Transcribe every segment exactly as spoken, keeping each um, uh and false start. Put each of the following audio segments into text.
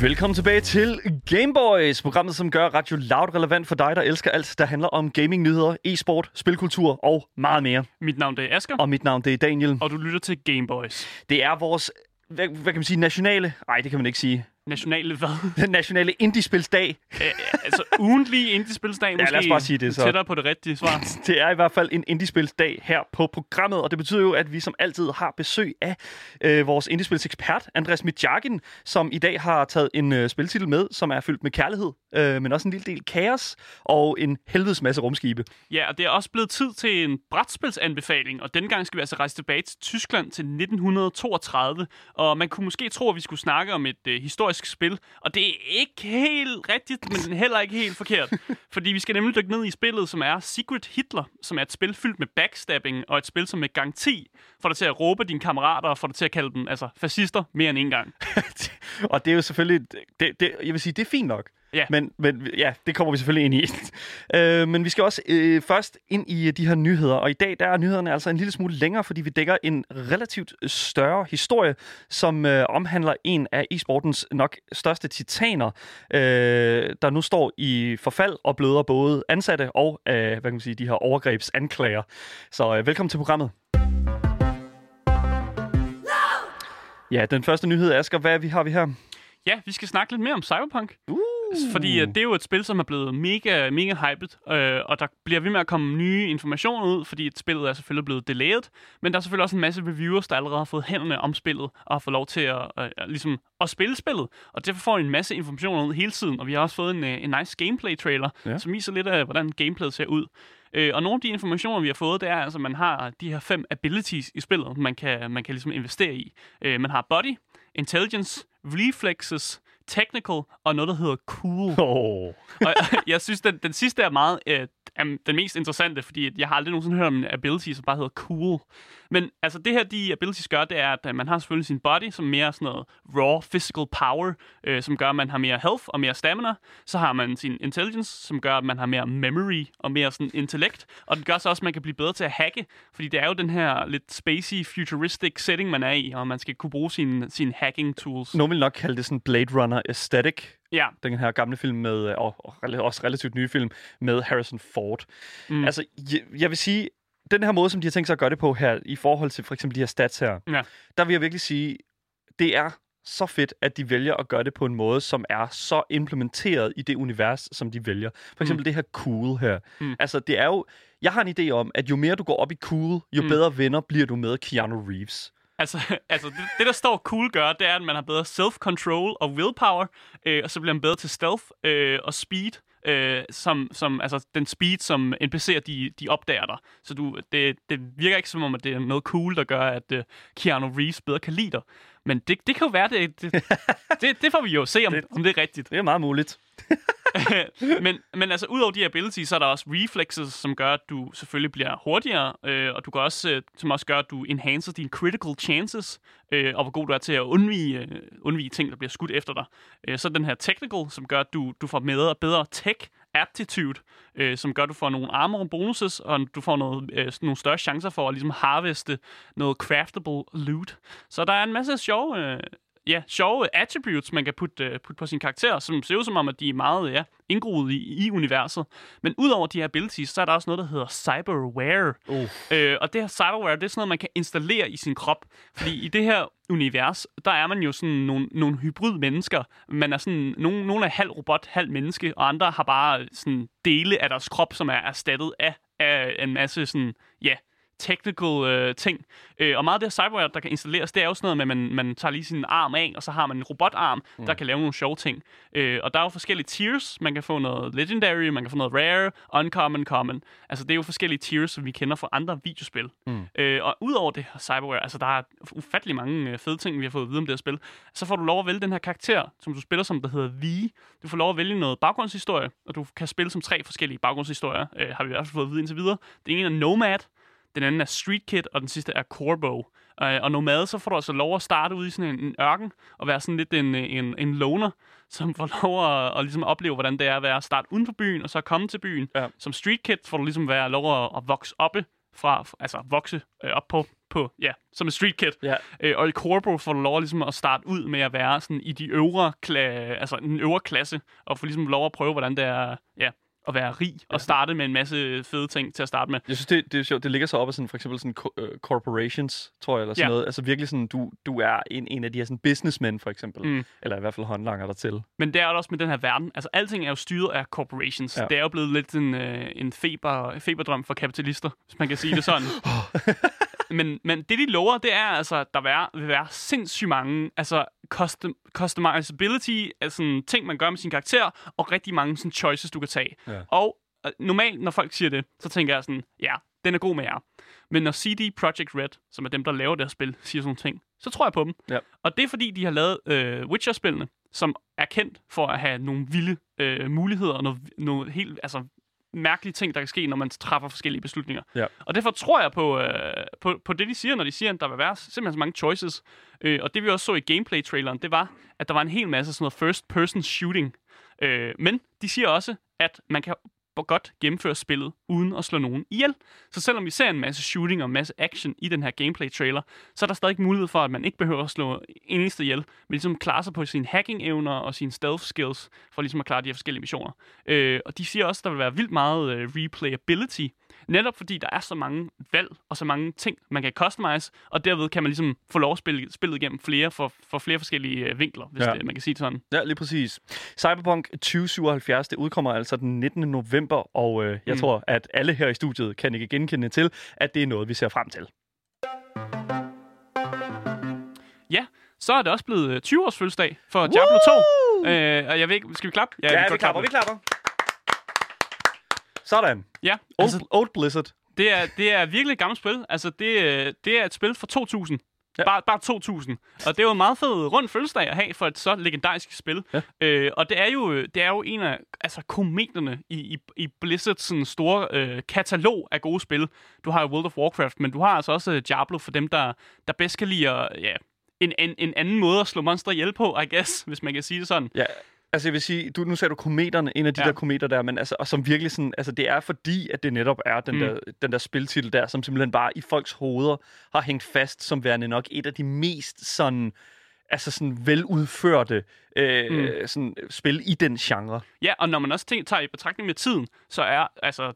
Velkommen tilbage til Gameboys, programmet, som gør Radio Loud relevant for dig, der elsker alt, der handler om gaming-nyheder, e-sport, spilkultur og meget mere. Mit navn det er Asker. Og mit navn det er Daniel. Og du lytter til Gameboys. Det er vores, hvad, hvad kan man sige, nationale... Nej, det kan man ikke sige. Nationale hvad? Den nationale indiespilsdag. Æ, altså ugentlige indiespilsdag, måske. Ja, lad os bare sige det så. Tættere på det rigtige svar. Det er i hvert fald en indiespilsdag her på programmet, og det betyder jo, at vi som altid har besøg af øh, vores indiespilsekspert, Andreas Mitjagin, som i dag har taget en øh, spiltitel med, som er fyldt med kærlighed, øh, men også en lille del kaos og en helvedes masse rumskibe. Ja, og det er også blevet tid til en brætspilsanbefaling, og denne gang skal vi altså rejse tilbage til Tyskland til nitten toogtredive, og man kunne måske tro, at vi skulle snakke om et øh, historisk spil, og det er ikke helt rigtigt, men heller ikke helt forkert. Fordi vi skal nemlig dykke ned i spillet, som er Secret Hitler, som er et spil fyldt med backstabbing, og et spil, som med garanti får dig til at råbe dine kammerater, og får dig til at kalde dem altså fascister mere end en gang. Og det er jo selvfølgelig... Det, det, jeg vil sige, det er fint nok. Ja. Men, men ja, det kommer vi selvfølgelig ind i. øh, men vi skal også øh, først ind i de her nyheder. Og i dag der er nyhederne altså en lille smule længere, fordi vi dækker en relativt større historie, som øh, omhandler en af e-sportens nok største titaner, øh, der nu står i forfald og bløder både ansatte og øh, hvad kan man sige, de her overgrebsanklager. Så øh, velkommen til programmet. Ja, den første nyhed, Asger, hvad vi har vi her? Ja, vi skal snakke lidt mere om Cyberpunk. Uh. Fordi det er jo et spil, som er blevet mega, mega hypet, øh, og der bliver ved med at komme nye informationer ud, fordi spillet er selvfølgelig blevet delayed, men der er selvfølgelig også en masse reviewers, der allerede har fået hænderne om spillet, og har fået lov til at, øh, ligesom at spille spillet, og derfor får vi en masse informationer ud hele tiden, og vi har også fået en, en nice gameplay-trailer, ja, som viser lidt af, hvordan gameplayet ser ud. Og nogle af de informationer, vi har fået, det er, altså, at man har de her fem abilities i spillet, man kan, man kan ligesom investere i. Man har body, intelligence, reflexes, technical og noget, der hedder cool. Oh. Og jeg synes, den, den sidste er meget øh, den mest interessante, fordi jeg har aldrig nogensinde hørt om en ability, som bare hedder cool. Men altså, det her, de abilities gør, det er, at man har selvfølgelig sin body, som mere sådan noget raw physical power, øh, som gør, at man har mere health og mere stamina. Så har man sin intelligence, som gør, at man har mere memory og mere sådan intellekt. Og den gør så også, at man kan blive bedre til at hacke, fordi det er jo den her lidt spacey, futuristic setting, man er i, og man skal kunne bruge sine sin hacking tools. Nogen vil nok kalde det sådan Blade Runner aesthetic. Ja. Den her gamle film med, og, og også relativt nye film med Harrison Ford. Mm. Altså, jeg, jeg vil sige, den her måde, som de har tænkt sig at gøre det på her, i forhold til for eksempel de her stats her, ja, der vil jeg virkelig sige, det er så fedt, at de vælger at gøre det på en måde, som er så implementeret i det univers, som de vælger. For eksempel mm. det her cool her. Mm. Altså, det er jo... Jeg har en idé om, at jo mere du går op i cool, jo mm. bedre venner bliver du med Keanu Reeves. Altså, altså det, det, der står cool gør, det er, at man har bedre self-control og willpower, øh, og så bliver man bedre til stealth øh, og speed, øh, som, som, altså den speed, som N P C'er, de, de opdager dig. Så du, det, det virker ikke som om, at det er noget cool, der gør, at øh, Keanu Reeves bedre kan lide dig. Men det, det kan jo være, det, det, det, det får vi jo se, om det, om det er rigtigt. Det er meget muligt. men, men altså, udover de abilities, så er der også reflexes, som gør, at du selvfølgelig bliver hurtigere, øh, og du kan også, øh, som også gør, at du enhancer dine critical chances, øh, og hvor god du er til at undvige, øh, undvige ting, der bliver skudt efter dig. Øh, så den her technical, som gør, at du, du får bedre, bedre tech aptitude, øh, som gør, at du får nogle armor bonuses, og du får noget, øh, nogle større chancer for at ligesom harveste noget craftable loot. Så der er en masse sjove... Øh, ja, sjove attributes, man kan putte, uh, putte på sine karakterer, som ser ud som om, at de er meget ja, indgroet i, i universet. Men udover de her abilities, så er der også noget, der hedder cyberware. Uh. Øh, og det her cyberware, det er sådan noget, man kan installere i sin krop. Fordi i det her univers, der er man jo sådan nogle, nogle hybrid mennesker. Man er sådan, nogle, nogle er halv robot, halv menneske, og andre har bare sådan dele af deres krop, som er erstattet af, af en masse sådan, ja... technical øh, ting. Øh, og meget af det her cyberware, der kan installeres, det er jo sådan noget med, at man, man tager lige sin arm af, og så har man en robotarm, mm. der kan lave nogle sjove ting. Øh, og der er jo forskellige tiers. Man kan få noget legendary, man kan få noget rare, uncommon, common. Altså, det er jo forskellige tiers, som vi kender fra andre videospil. Mm. Øh, og udover det her cyberware, altså, der er ufattelig mange øh, fede ting, vi har fået at vide om det her spil. Så får du lov at vælge den her karakter, som du spiller som, der hedder V. Du får lov at vælge noget baggrundshistorie, og du kan spille som tre forskellige baggrundshistorier, øh, har vi i hvert fald fået at vide indtil videre. Den ene er Nomad, den anden er Street Kid, og den sidste er Corbo. Og Nomade, så får du altså lov at starte ude i sådan en ørken, og være sådan lidt en, en, en loner, som får lov at, at ligesom opleve, hvordan det er at være at starte uden for byen, og så komme til byen. Ja. Som Street Kid får du ligesom være lov at, at vokse oppe fra, altså vokse øh, op på, på, ja, som en street kid. Yeah. Øh, og i Corpo får du lov ligesom at starte ud med at være sådan i de øvre, kla- altså den øvre klasse, og får ligesom lov at prøve, hvordan det er, ja, at være rig, og starte med en masse fede ting til at starte med. Jeg synes, det, det er sjovt. Det ligger så op af sådan, for eksempel sådan co- corporations, tror jeg, eller sådan ja. noget. Altså virkelig sådan, du, du er en, en af de her sådan businessmen, for eksempel. Mm. Eller i hvert fald håndlanger dertil. Men det er også med den her verden. Altså, alting er jo styret af corporations. Ja. Det er jo blevet lidt en, øh, en feber, feberdrøm for kapitalister, hvis man kan sige det sådan. Men, men det, de lover, det er altså, at der vil være, vil være sindssygt mange altså, custom, customizability, altså ting, man gør med sin karakter, og rigtig mange sådan, choices, du kan tage. Ja. Og øh, normalt, når folk siger det, så tænker jeg sådan, ja, den er god med jer. Men når C D Projekt Red, som er dem, der laver det her spil, siger sådan nogle ting, så tror jeg på dem. Ja. Og det er, fordi de har lavet øh, Witcher-spillene, som er kendt for at have nogle vilde øh, muligheder, og noget, noget helt... altså, mærkelige ting, der kan ske, når man træffer forskellige beslutninger. Ja. Og derfor tror jeg på, øh, på, på det, de siger, når de siger, at der vil være simpelthen så mange choices. Øh, og det, vi også så i gameplay-traileren, det var, at der var en hel masse sådan noget first-person shooting. Øh, men de siger også, at man kan godt gennemføre spillet, uden at slå nogen ihjel. Så selvom vi ser en masse shooting og en masse action i den her gameplay-trailer, så er der stadig mulighed for, at man ikke behøver at slå en eneste ihjel, men ligesom klare sig på sine hacking-evner og sine stealth-skills, for ligesom at klare de her forskellige missioner. Øh, og de siger også, at der vil være vildt meget øh, replayability, netop fordi der er så mange valg og så mange ting, man kan customize, og derved kan man ligesom få lov at spille spillet igennem flere, for, for flere forskellige øh, vinkler, hvis ja. det, man kan sige sådan. Ja, lige præcis. Cyberpunk tyve syvoghalvfjerds, det udkommer altså den nittende november, og øh, jeg mm. tror, at alle her i studiet kan ikke genkende til, at det er noget, vi ser frem til. Ja, så er det også blevet tyve års fødselsdag for Woo! Diablo to. Øh, og jeg ved ikke, skal vi klappe? Ja, ja vi, vi klapper, vi klapper. Sådan. Ja, altså, old, old Blizzard. Det er, det er virkelig et gammelt spil. Altså, det, det er et spil fra to tusind. Ja. Bare, bare to tusind. Og det er jo en meget fed rund fødselsdag at have for et så legendarisk spil. Ja. Øh, og det er, jo, det er jo en af altså, kometerne i, i, i Blizzards store øh, katalog af gode spil. Du har jo World of Warcraft, men du har altså også Diablo for dem, der, der bedst kan lide at, ja, en, en, en anden måde at slå monstre ihjel på, I guess, hvis man kan sige det sådan. Ja. Altså jeg vil sige, du, nu sagde du kometerne, en af de ja. der kometer der, men altså, og som virkelig sådan, altså det er fordi, at det netop er den, mm. der, den der spiltitel der, som simpelthen bare i folks hoveder har hængt fast som værende nok et af de mest sådan, altså sådan veludførte øh, mm. sådan, spil i den genre. Ja, og når man også tænker, tager i betragtning med tiden, så er altså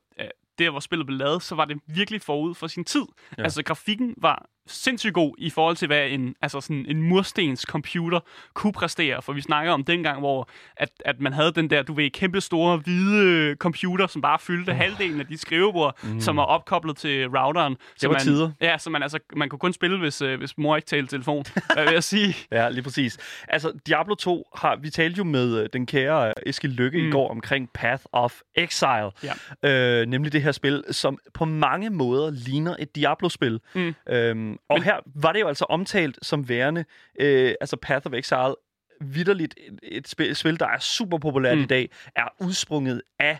der, hvor spillet blev lavet, så var det virkelig forud for sin tid. Ja. Altså grafikken var sindssygt god i forhold til, hvad en, altså sådan en murstens computer kunne præstere. For vi snakker om dengang, hvor at, at man havde den der, du ved, kæmpe store hvide computer, som bare fyldte oh. halvdelen af de skrivebord, mm. som var opkoblet til routeren. Det var man, tider. Ja, så man, altså, man kunne kun spille, hvis, øh, hvis mor ikke talte telefon, hvad vil jeg sige? Ja, lige præcis. Altså, Diablo to har, vi talte jo med øh, den kære Eske Lykke mm. i går omkring Path of Exile. Ja. Øh, nemlig det her spil, som på mange måder ligner et Diablo-spil. Mm. Øhm, Og men, her var det jo altså omtalt som værende, øh, altså Path of Exile, vitterligt et, et, spil, et spil, der er super populært mm. i dag, er udsprunget af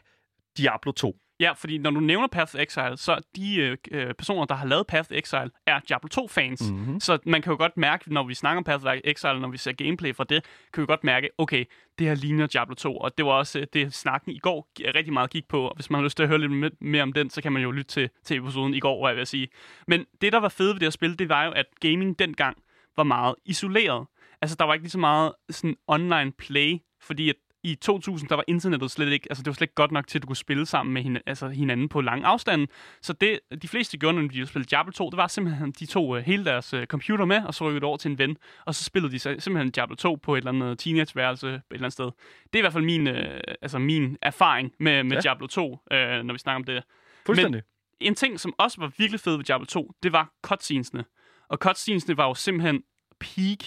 Diablo to. Ja, fordi når du nævner Path of Exile, så de øh, personer, der har lavet Path of Exile, er Diablo to-fans. Mm-hmm. Så man kan jo godt mærke, når vi snakker om Path of Exile, når vi ser gameplay fra det, kan vi godt mærke, okay, det her ligner Diablo to. Og det var også det, snakken i går rigtig meget gik på. Og hvis man har lyst til at høre lidt mere om den, så kan man jo lytte til, til episoden i går, hvad jeg vil sige. Men det, der var fedt ved det her spil, det var jo, at gaming dengang var meget isoleret. Altså, der var ikke lige så meget sådan online play, fordi at i to tusind, der var internettet slet ikke, altså det var slet ikke godt nok til, at du kunne spille sammen med hin- altså hinanden på lange afstande. Så det, de fleste gjorde, når de spillede Diablo to, det var simpelthen, de tog uh, hele deres uh, computer med, og så rykkede over til en ven, og så spillede de simpelthen Diablo to på et eller andet teenageværelse et eller andet sted. Det er i hvert fald min, uh, altså min erfaring med, med ja. Diablo to, uh, når vi snakker om det. Fuldstændig. Men en ting, som også var virkelig fed ved Diablo to, det var cutscenesene. Og cutscenesene var jo simpelthen peak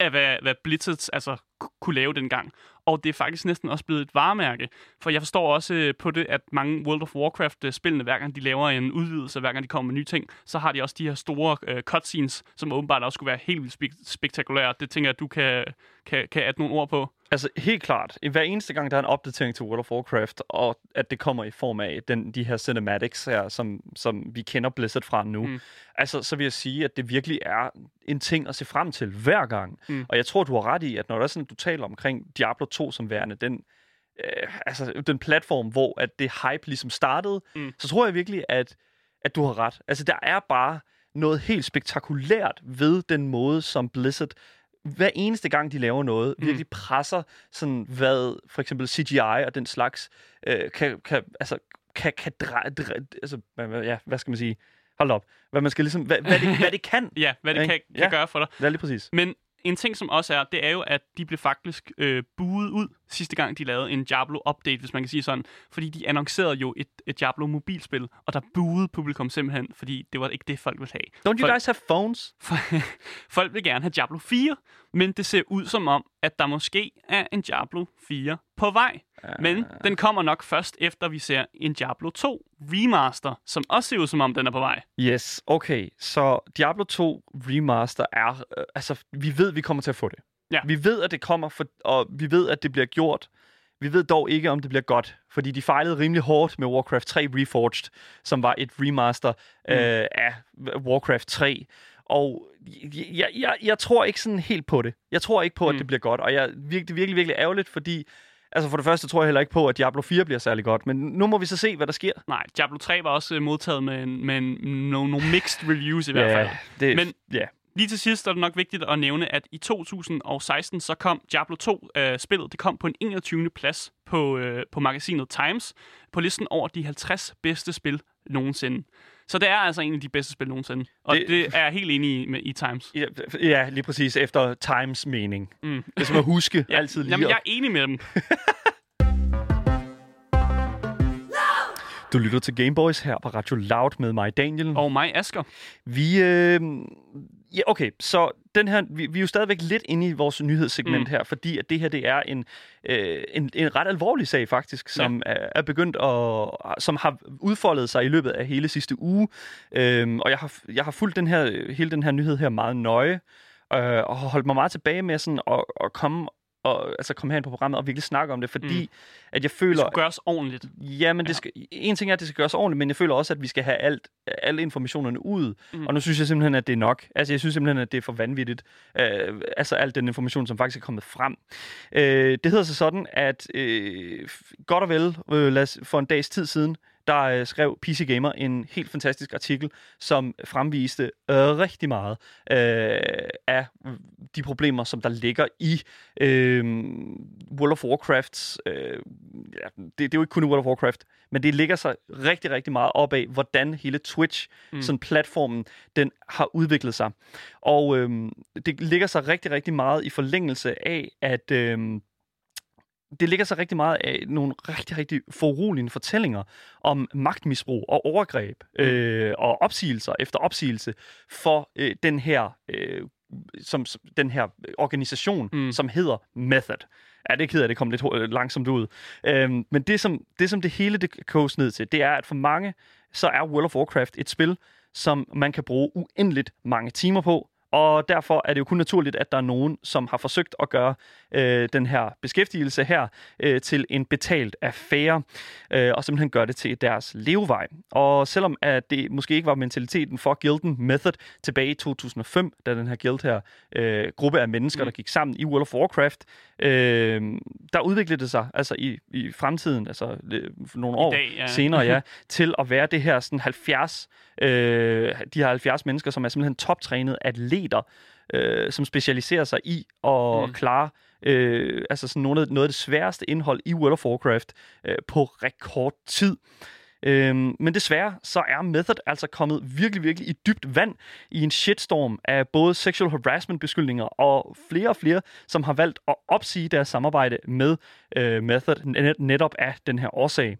af, hvad, hvad Blizzard altså, kunne lave dengang. Og det er faktisk næsten også blevet et varemærke. For jeg forstår også på det, at mange World of Warcraft-spillene, hver gang de laver en udvidelse, hver gang de kommer med nye ting, så har de også de her store øh, cutscenes, som åbenbart også skulle være helt vildt spek- spektakulære. Det tænker jeg, du kan, kan, kan adde nogle ord på. Altså helt klart. Hver eneste gang, der er en opdatering til World of Warcraft, og at det kommer i form af den, de her cinematics her, som, som vi kender Blizzard fra nu, mm. altså så vil jeg sige, at det virkelig er en ting at se frem til hver gang. Mm. Og jeg tror, du har ret i, at når der er sådan, du taler omkring Diablo to som værende, den, øh, altså, den platform, hvor at det hype ligesom startede, mm. så tror jeg virkelig, at, at du har ret. Altså der er bare noget helt spektakulært ved den måde, som Blizzard hver eneste gang, de laver noget, mm. virkelig presser sådan, hvad for eksempel C G I og den slags øh, kan, kan, altså, kan, kan dreje, dreje, altså, ja, hvad skal man sige, hold op, hvad man skal ligesom, hvad, hvad, det, hvad det kan. Ja, hvad det kan, kan ja. gøre for dig. Ja, lige præcis. Men en ting, som også er, det er jo, at de blev faktisk øh, buet ud sidste gang, de lavede en Diablo-update, hvis man kan sige sådan. Fordi de annoncerede jo et, et Diablo-mobilspil, og der buede publikum simpelthen, fordi det var ikke det, folk ville have. Don't you folk, guys have phones? Folk vil gerne have Diablo fire, men det ser ud som om, at der måske er en Diablo fire på vej. Uh... Men den kommer nok først, efter vi ser en Diablo to Remaster, som også ser ud som om, den er på vej. Yes, okay. Så Diablo to Remaster er... Øh, altså, vi ved, vi kommer til at få det. Ja. Vi ved, at det kommer, for, og vi ved, at det bliver gjort. Vi ved dog ikke, om det bliver godt, fordi de fejlede rimelig hårdt med Warcraft tre Reforged, som var et remaster mm. øh, af Warcraft tre. Og jeg, jeg, jeg tror ikke sådan helt på det. Jeg tror ikke på, at mm. det bliver godt, og jeg er virkelig, virkelig, virkelig ærgerligt, fordi... Altså for det første tror jeg heller ikke på, at Diablo fire bliver særlig godt, men nu må vi så se, hvad der sker. Nej, Diablo tre var også modtaget med, med nogle no mixed reviews i hvert fald. Yeah, det, men yeah. lige til sidst er det nok vigtigt at nævne, at i to tusind og seksten så kom Diablo to-spillet. Øh, det kom på en enogtyvende plads på, øh, på magasinet Times på listen over de halvtreds bedste spil nogensinde. Så det er altså en af de bedste spil nogensinde. Og det, det er jeg helt enig i med i Times. Ja, ja, lige præcis. Efter Times mening. Mm. Det skal man huske ja, altid lige. Jamen, op. Jeg er enig med dem. Du lytter til Gameboys her på Radio Loud med mig, Daniel. Og mig, Asker. Vi... Øh... Ja, okay, så den her, vi, vi er jo stadigvæk lidt inde i vores nyhedssegment mm. her, fordi at det her, det er en, øh, en, en ret alvorlig sag faktisk, som ja. er, er begyndt at, som har udfoldet sig i løbet af hele sidste uge, øhm, og jeg har, jeg har fulgt den her, hele den her nyhed her meget nøje, øh, og har holdt mig meget tilbage med sådan at, at komme og altså komme herind på programmet og virkelig snakke om det, fordi mm. at jeg føler... Det skal gøres ordentligt. Ja, men det skal, en ting er, at det skal gøres ordentligt, men jeg føler også, at vi skal have alt, alle informationerne ud, mm. og nu synes jeg simpelthen, at det er nok. Altså, jeg synes simpelthen, at det er for vanvittigt, øh, altså alt den information, som faktisk er kommet frem. Øh, det hedder så sådan, at øh, godt og vel, øh, lad os, for en dags tid siden, der øh, skrev P C Gamer en helt fantastisk artikel, som fremviste øh, rigtig meget øh, af de problemer, som der ligger i øh, World of Warcrafts. Øh, ja, det, det er jo ikke kun World of Warcraft, men det ligger sig rigtig, rigtig meget op af, hvordan hele Twitch, mm. sådan platformen, den har udviklet sig. Og øh, det ligger sig rigtig, rigtig meget i forlængelse af, at... Øh, Det ligger sig rigtig meget af nogle rigtig, rigtig foruroligende fortællinger om magtmisbrug og overgreb øh, og opsigelser efter opsigelse for øh, den her øh, som den her organisation, mm. som hedder Method. Ja, det er ked af, det kom lidt langsomt ud. Øhm, men det som, det, som det hele det koges ned til, det er, at for mange, så er World of Warcraft et spil, som man kan bruge uendeligt mange timer på. Og derfor er det jo kun naturligt, at der er nogen, som har forsøgt at gøre øh, den her beskæftigelse her øh, til en betalt affære, øh, og simpelthen gøre det til deres levevej. Og selvom at det måske ikke var mentaliteten for guilden Method tilbage i to tusind og fem, da den her guild her, øh, gruppe af mennesker, mm. der gik sammen i World of Warcraft, øh, der udviklede det sig altså i, i fremtiden, altså øh, nogle år I dag, ja. senere, ja, til at være det her sådan halvfjerds Øh, de har halvfjerds mennesker, som er simpelthen toptrænede atleter, øh, som specialiserer sig i at mm. klare øh, altså sådan noget, noget af det sværeste indhold i World of Warcraft øh, på rekordtid. Øh, men desværre, så er Method altså kommet virkelig, virkelig i dybt vand i en shitstorm af både sexual harassment-beskyldninger og flere og flere, som har valgt at opsige deres samarbejde med øh, Method net- netop af den her årsag.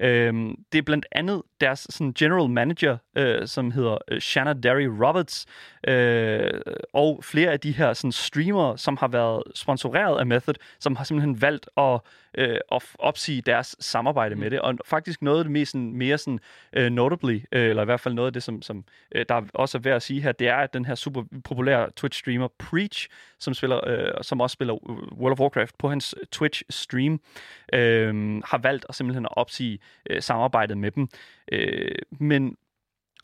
Øhm, det er blandt andet deres sådan, general manager, øh, som hedder øh, Shana Derry Roberts, øh, og flere af de her sådan, streamer, som har været sponsoreret af Method, som har simpelthen valgt at, øh, at opsige deres samarbejde med det. Og faktisk noget af det mest, sådan, mere sådan, øh, notably, øh, eller i hvert fald noget af det, som, som øh, der også er værd at sige her, det er, at den her super populære Twitch-streamer Preach, som, spiller, øh, som også spiller World of Warcraft på hans Twitch-stream, øh, har valgt at simpelthen at opsige øh, samarbejdet med dem. Øh, men,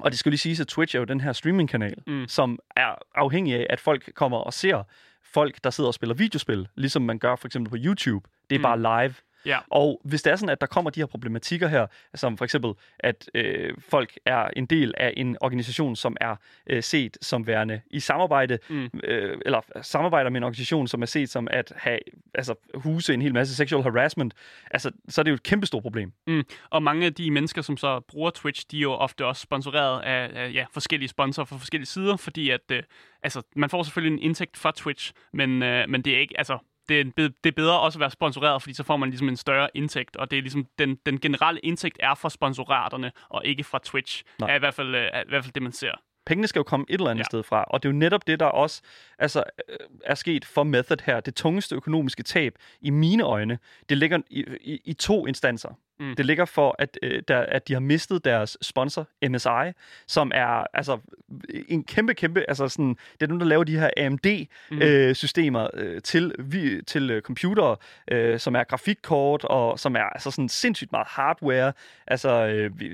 og det skal lige siges, at Twitch er jo den her streamingkanal, mm. som er afhængig af, at folk kommer og ser folk, der sidder og spiller videospil, ligesom man gør for eksempel på YouTube. Det er mm. bare live. Ja. Og hvis det er sådan, at der kommer de her problematikker her, som for eksempel, at øh, folk er en del af en organisation, som er øh, set som værende i samarbejde, mm. øh, eller samarbejder med en organisation, som er set som at have, altså, huse en hel masse sexual harassment, altså, så er det jo et kæmpestort problem. Mm. Og mange af de mennesker, som så bruger Twitch, de er jo ofte også sponsoreret af, af ja, forskellige sponsorer fra forskellige sider, fordi at, øh, altså, man får selvfølgelig en indtægt fra Twitch, men, øh, men det er ikke, altså, det er, det er bedre også at være sponsoreret, fordi så får man ligesom en større indtægt, og det er ligesom den, den generelle indtægt er fra sponsoraterne, og ikke fra Twitch. Nej. Er i hvert fald, er i hvert fald det, man ser. Pengene skal jo komme et eller andet ja. sted fra, og det er jo netop det, der også altså, er sket for Method her. Det tungeste økonomiske tab, i mine øjne, det ligger i, i, i to instanser. Mm. Det ligger for, at, øh, der, at de har mistet deres sponsor, M S I, som er altså en kæmpe, kæmpe... Altså sådan, det er nogen, der laver de her A M D-systemer mm. øh, øh, til, vi, til øh, computere, øh, som er grafikkort, og som er altså sådan sindssygt meget hardware. Altså øh, vi,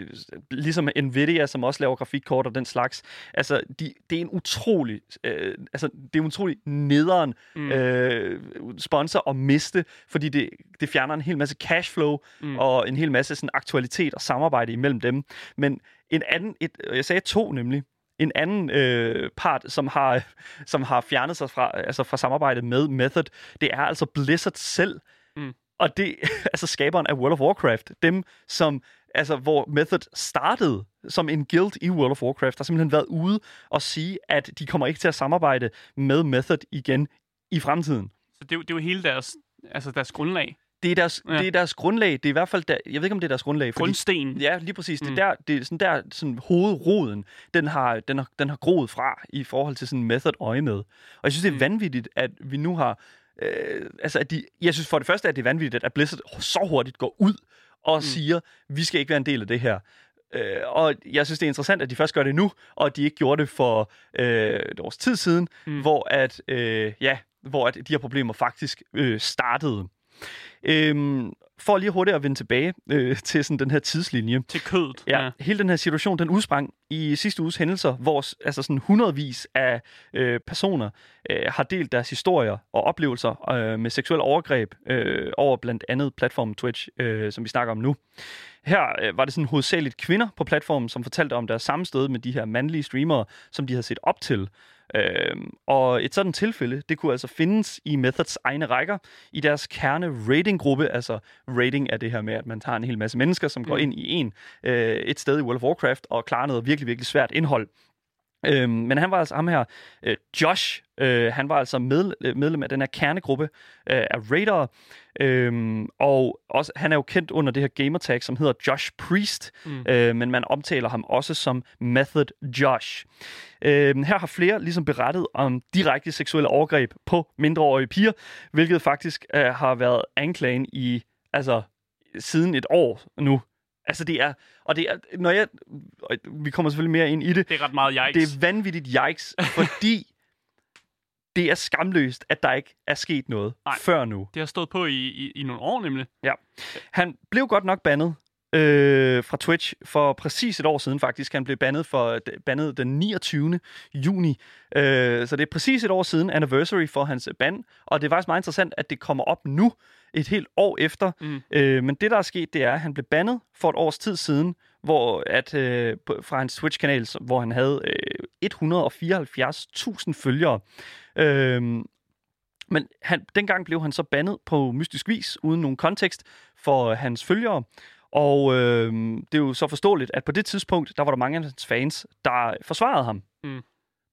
ligesom Nvidia, som også laver grafikkort og den slags. Altså, de, det er en utrolig... Øh, altså, det er en utrolig nederen mm. øh, sponsor at miste, fordi det, det fjerner en hel masse cashflow, mm. og en hel masse sådan aktualitet og samarbejde imellem dem. Men en anden, et, jeg sagde to nemlig, en anden øh, part, som har, som har fjernet sig fra, altså fra samarbejdet med Method, det er altså Blizzard selv. Mm. Og det altså skaberen af World of Warcraft. Dem, som, altså, hvor Method startede som en guild i World of Warcraft, har simpelthen været ude og sige, at de kommer ikke til at samarbejde med Method igen i fremtiden. Så det, det er jo hele deres, altså deres grundlag. Det er, deres, ja. det er deres grundlag. Det er i hvert fald der, jeg ved ikke om det er deres grundlag. Fordi, grundsten. Ja, lige præcis. Mm. Det er der, det er sådan der, sådan hovedroden, den har, den har, den har groet fra i forhold til sådan Method øje med. Og jeg synes det er mm. vanvittigt, at vi nu har, øh, altså at de, jeg synes for det første at det er vanvittigt, at Blizzard så hurtigt går ud og mm. siger, vi skal ikke være en del af det her. Øh, og jeg synes, det er interessant, at de først gør det nu, og de ikke gjorde det for øh, et års tid siden, mm. hvor at, øh, ja, hvor at de her problemer faktisk øh, startede. Øhm, for lige hurtigt at vende tilbage øh, til sådan den her tidslinje. Til kødet. Ja, ja. Hele den her situation, den udsprang i sidste uges hændelser, hvor altså sådan hundredvis af øh, personer øh, har delt deres historier og oplevelser øh, med seksuel overgreb øh, over blandt andet platformen Twitch, øh, som vi snakker om nu. Her øh, var det sådan hovedsageligt kvinder på platformen, som fortalte om deres sammenstød med de her mandlige streamere, som de havde set op til. Øhm, og et sådan tilfælde, det kunne altså findes i Methods egne rækker, i deres kerne-rating-gruppe, altså rating er det her med, at man tager en hel masse mennesker, som går mm. ind i en, øh, et sted i World of Warcraft og klarer noget virkelig, virkelig svært indhold. Øhm, men han var altså ham her, øh, Josh, øh, han var altså med, medlem af den her kernegruppe øh, af raidere, øhm, og også, han er jo kendt under det her gamertag, som hedder Josh Priest, mm. øh, men man omtaler ham også som Method Josh. Øhm, her har flere ligesom berettet om direkte seksuelle overgreb på mindreårige piger, hvilket faktisk øh, har været anklagen i, altså, siden et år nu. Altså det er, og det er, når jeg, vi kommer selvfølgelig mere ind i det. Det er ret meget yikes. Det er vanvittigt yikes, fordi det er skamløst, at der ikke er sket noget Nej, før nu. Det har stået på i, i, i nogle år nemlig. Ja. Han blev godt nok bandet øh, fra Twitch for præcis et år siden faktisk. Han blev bandet, for, bandet den niogtyvende juni. Øh, så det er præcis et år siden anniversary for hans ban. Og det er faktisk meget interessant, at det kommer op nu. Et helt år efter. Mm. Øh, men det, der er sket, det er, at han blev bandet for et års tid siden, hvor at, øh, fra hans Twitch-kanal, hvor han havde øh, et hundrede og fireoghalvfjerds tusind følgere. Øh, men han, dengang blev han så bandet på mystisk vis, uden nogen kontekst, for hans følgere. Og øh, det er jo så forståeligt, at på det tidspunkt, der var der mange af hans fans, der forsvarede ham. Mm.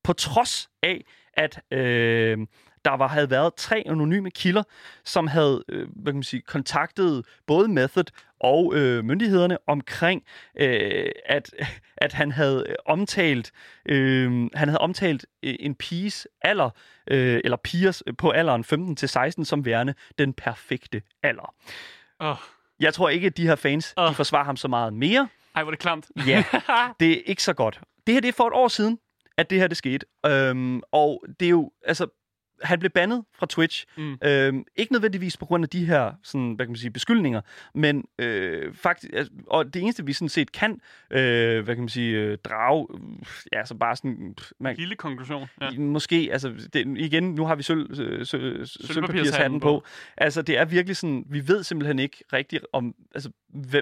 På trods af, at... Øh, Der var, havde været tre anonyme kilder, som havde øh, hvad kan man sige, kontaktet både Method og øh, myndighederne omkring, øh, at, at han havde omtalt, øh, han havde omtalt en piges alder, øh, eller pigers på alderen femten til seksten som værende den perfekte alder. Oh. Jeg tror ikke, at de her fans oh. de forsvarer ham så meget mere. Ej, hvor det klamt. Ja, det er ikke så godt. Det her det er for et år siden, at det her det skete. Øhm, og det er jo... altså han blev bandet fra Twitch. Mm. Øhm, ikke nødvendigvis på grund af de her sådan, hvad kan man sige, beskyldninger, men øh, faktisk, og det eneste, vi sådan set kan, øh, hvad kan man sige, drage, ja, så bare sådan... Man, lille konklusion. Ja. Måske, altså, det, igen, nu har vi sølv, søl, sølvpapirshanden på. på. Altså, det er virkelig sådan, vi ved simpelthen ikke rigtigt om, altså,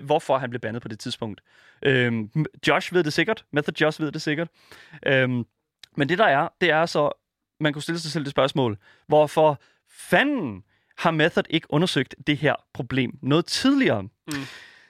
hvorfor han blev bandet på det tidspunkt. Øhm, Josh ved det sikkert, Method Josh ved det sikkert. Øhm, men det der er, det er så... Man kunne stille sig selv det spørgsmål. Hvorfor fanden har Method ikke undersøgt det her problem noget tidligere? Mm.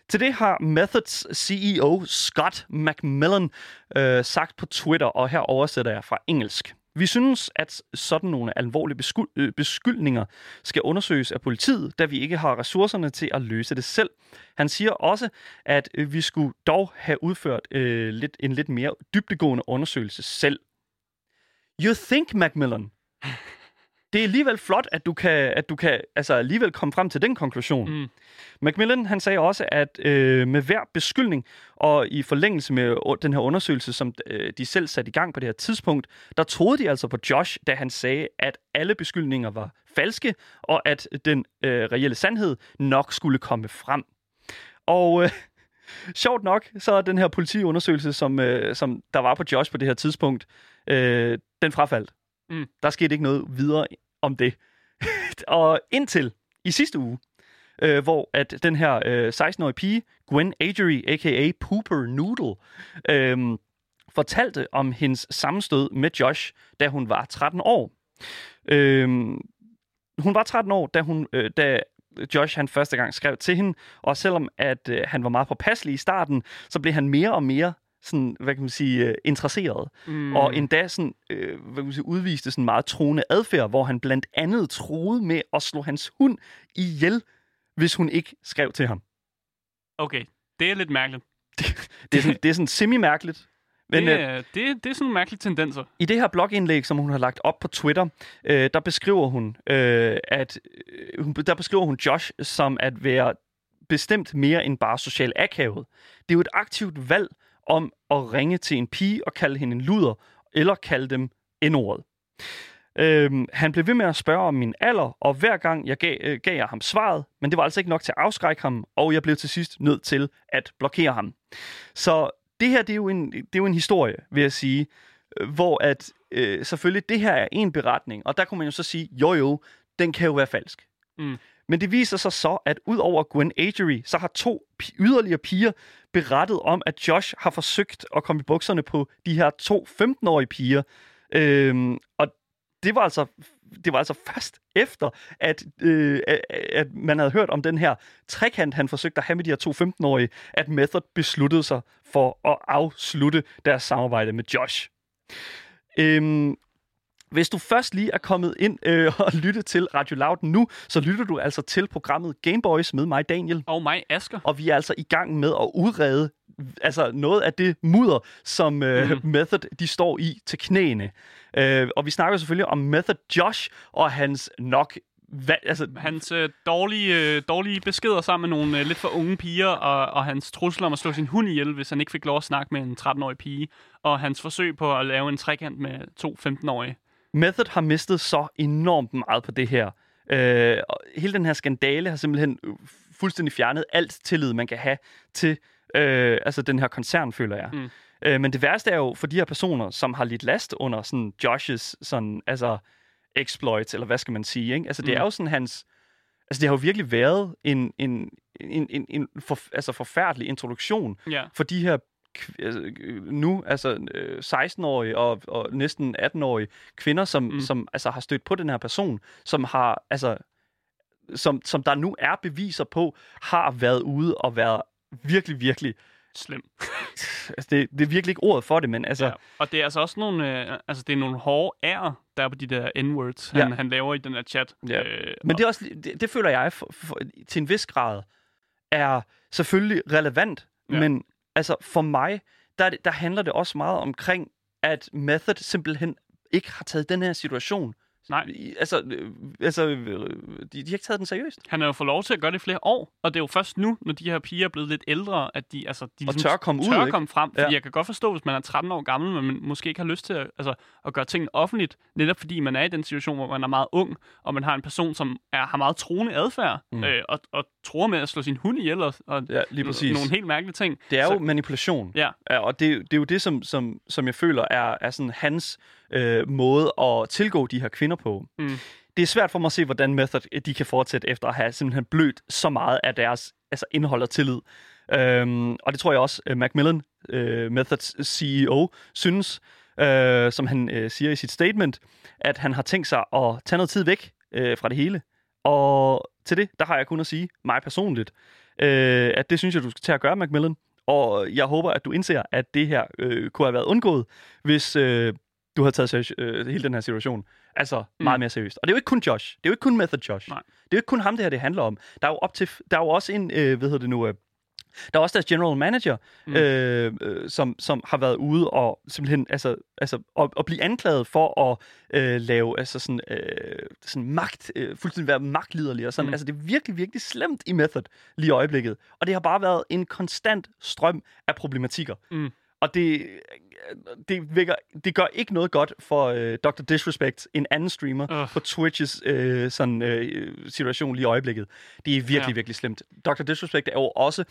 Til det har Methods C E O Scott McMillan øh, sagt på Twitter, og her oversætter jeg fra engelsk. Vi synes, at sådan nogle alvorlige beskyld- øh, beskyldninger skal undersøges af politiet, da vi ikke har ressourcerne til at løse det selv. Han siger også, at vi skulle dog have udført øh, lidt, en lidt mere dybdegående undersøgelse selv. You think, Macmillan? Det er alligevel flot, at du kan, at du kan altså alligevel komme frem til den konklusion. Mm. Macmillan, han sagde også, at øh, med hver beskyldning og i forlængelse med den her undersøgelse, som øh, de selv satte i gang på det her tidspunkt, der troede de altså på Josh, da han sagde, at alle beskyldninger var falske, og at den øh, reelle sandhed nok skulle komme frem. Og... Øh, sjovt nok, så er den her politiundersøgelse, som, øh, som der var på Josh på det her tidspunkt, øh, den frafaldt. Mm. Der skete ikke noget videre om det. Og indtil i sidste uge, øh, hvor at den her øh, seksten-årige pige, Gwen Agery, a k a. Pooper Noodle, øh, fortalte om hendes sammenstød med Josh, da hun var tretten år. Øh, hun var tretten år, da hun... Øh, da Josh, han første gang skrev til hende, og selvom at øh, han var meget påpasselig i starten, så blev han mere og mere sådan, hvad kan man sige, øh, interesseret. Mm. Og endda sådan, øh, hvad kan man sige, udviste sådan meget truende adfærd, hvor han blandt andet truede med at slå hans hund ihjel, hvis hun ikke skrev til ham. Okay, det er lidt mærkeligt. det, det er sådan, det er sådan semi-mærkeligt. Men, det, øh, det, det er sådan mærkelige tendenser. I det her blogindlæg, som hun har lagt op på Twitter, øh, der beskriver hun, øh, at øh, der beskriver hun Josh som at være bestemt mere end bare social akavet. Det er jo et aktivt valg om at ringe til en pige og kalde hende en luder, eller kalde dem n-ordet. Øh, han blev ved med at spørge om min alder, og hver gang jeg gav, øh, gav jeg ham svaret, men det var altså ikke nok til at afskrække ham, og jeg blev til sidst nødt til at blokere ham. Så det her, det er jo en, det er jo en historie, vil jeg sige, hvor at øh, selvfølgelig det her er en beretning, og der kunne man jo så sige, jo jo, den kan jo være falsk. Mm. Men det viser sig så, at ud over Gwen Agery, så har to yderligere piger berettet om, at Josh har forsøgt at komme i bukserne på de her to femten-årige piger. Øhm, og det var altså det var altså først efter, at, øh, at man havde hørt om den her trekant, han forsøgte at have med de her to femten-årige, at Method besluttede sig for at afslutte deres samarbejde med Josh. Øhm, hvis du først lige er kommet ind øh, og lyttet til Radio Loud nu, så lytter du altså til programmet Gameboys med mig, Daniel. Og mig, Asker. Og vi er altså i gang med at udrede altså noget af det mudder, som øh, mm. Method de står i til knæene. Øh, og vi snakker selvfølgelig om Method Josh og hans nok... Hva, altså, hans øh, dårlige, øh, dårlige beskeder sammen med nogle øh, lidt for unge piger, og, og hans trusler om at slå sin hund ihjel, hvis han ikke fik lov at snakke med en tretten-årig pige, og hans forsøg på at lave en trekant med to femten-årige. Method har mistet så enormt meget på det her. Øh, og hele den her skandale har simpelthen fuldstændig fjernet alt tillid, man kan have til... Øh, altså den her koncern, føler jeg. Mm. Øh, men det værste er jo for de her personer, som har lidt last under sådan Joshes sådan, altså, exploits, eller hvad skal man sige, ikke? Altså det mm. er jo sådan hans... Altså det har jo virkelig været en, en, en, en, en for, altså, forfærdelig introduktion yeah. for de her altså, nu altså seksten-årige og, og næsten atten-årige kvinder, som, mm. som altså, har stødt på den her person, som har... altså som, som der nu er beviser på, har været ude og været virkelig, virkelig slem. altså, det, det er virkelig ikke ordet for det, men altså... Ja, og det er altså også nogle, øh, altså, det er nogle hårde ærer, der er på de der n-words, han, ja. han laver i den her chat. Ja. Øh, men det, er også, det, det føler jeg for, for, til en vis grad er selvfølgelig relevant, ja. men altså for mig, der, der handler det også meget omkring, at Method simpelthen ikke har taget den her situation Nej. Altså, altså de, de har ikke taget den seriøst. Han har jo fået lov til at gøre det flere år, og det er jo først nu, når de her piger er blevet lidt ældre, at de, altså, de ligesom tør komme tør ud, tør komme frem. Fordi ja. Jeg kan godt forstå, hvis man er tretten år gammel, men man måske ikke har lyst til at, altså, at gøre tingene offentligt, netop fordi man er i den situation, hvor man er meget ung, og man har en person, som er, har meget truende adfærd, mm. øh, og, og tror med at slå sin hund ihjel, og, og ja, lige præcis. Nogle helt mærkelige ting. Det er så, jo manipulation, ja. Ja, og det, det er jo det, som, som, som jeg føler er, er sådan hans øh, måde at tilgå de her kvinder på. Mm. Det er svært for mig at se, hvordan Method de kan fortsætte efter at have simpelthen blødt så meget af deres altså indhold og tillid. Øhm, og det tror jeg også, uh, Macmillan, uh, Methods C E O, synes, uh, som han uh, siger i sit statement, at han har tænkt sig at tage noget tid væk uh, fra det hele. Og til det, der har jeg kun at sige mig personligt, uh, at det synes jeg, du skal tage at gøre, Macmillan. Og jeg håber, at du indser, at det her øh, kunne have været undgået, hvis øh, du havde taget seri- øh, hele den her situation. Altså mm. meget mere seriøst. Og det er jo ikke kun Josh. Det er jo ikke kun Method Josh. Nej. Det er jo ikke kun ham, det her det handler om. Der er jo, op til, der er jo også en, øh, hvad hedder det nu, øh, der er også deres general manager, mm. øh, øh, som, som har været ude og simpelthen, altså, altså at, at blive anklaget for at øh, lave altså sådan, øh, sådan magt, øh, fuldstændig være magtliderlig og sådan. Mm. Altså det er virkelig, virkelig slemt i Method lige i øjeblikket. Og det har bare været en konstant strøm af problematikker. Mm. Og det, det, vækker, det gør ikke noget godt for øh, doktor Disrespect, en anden streamer, uh. på Twitches øh, sådan, øh, situation lige i øjeblikket. Det er virkelig, ja. virkelig slemt. doktor Disrespect er jo også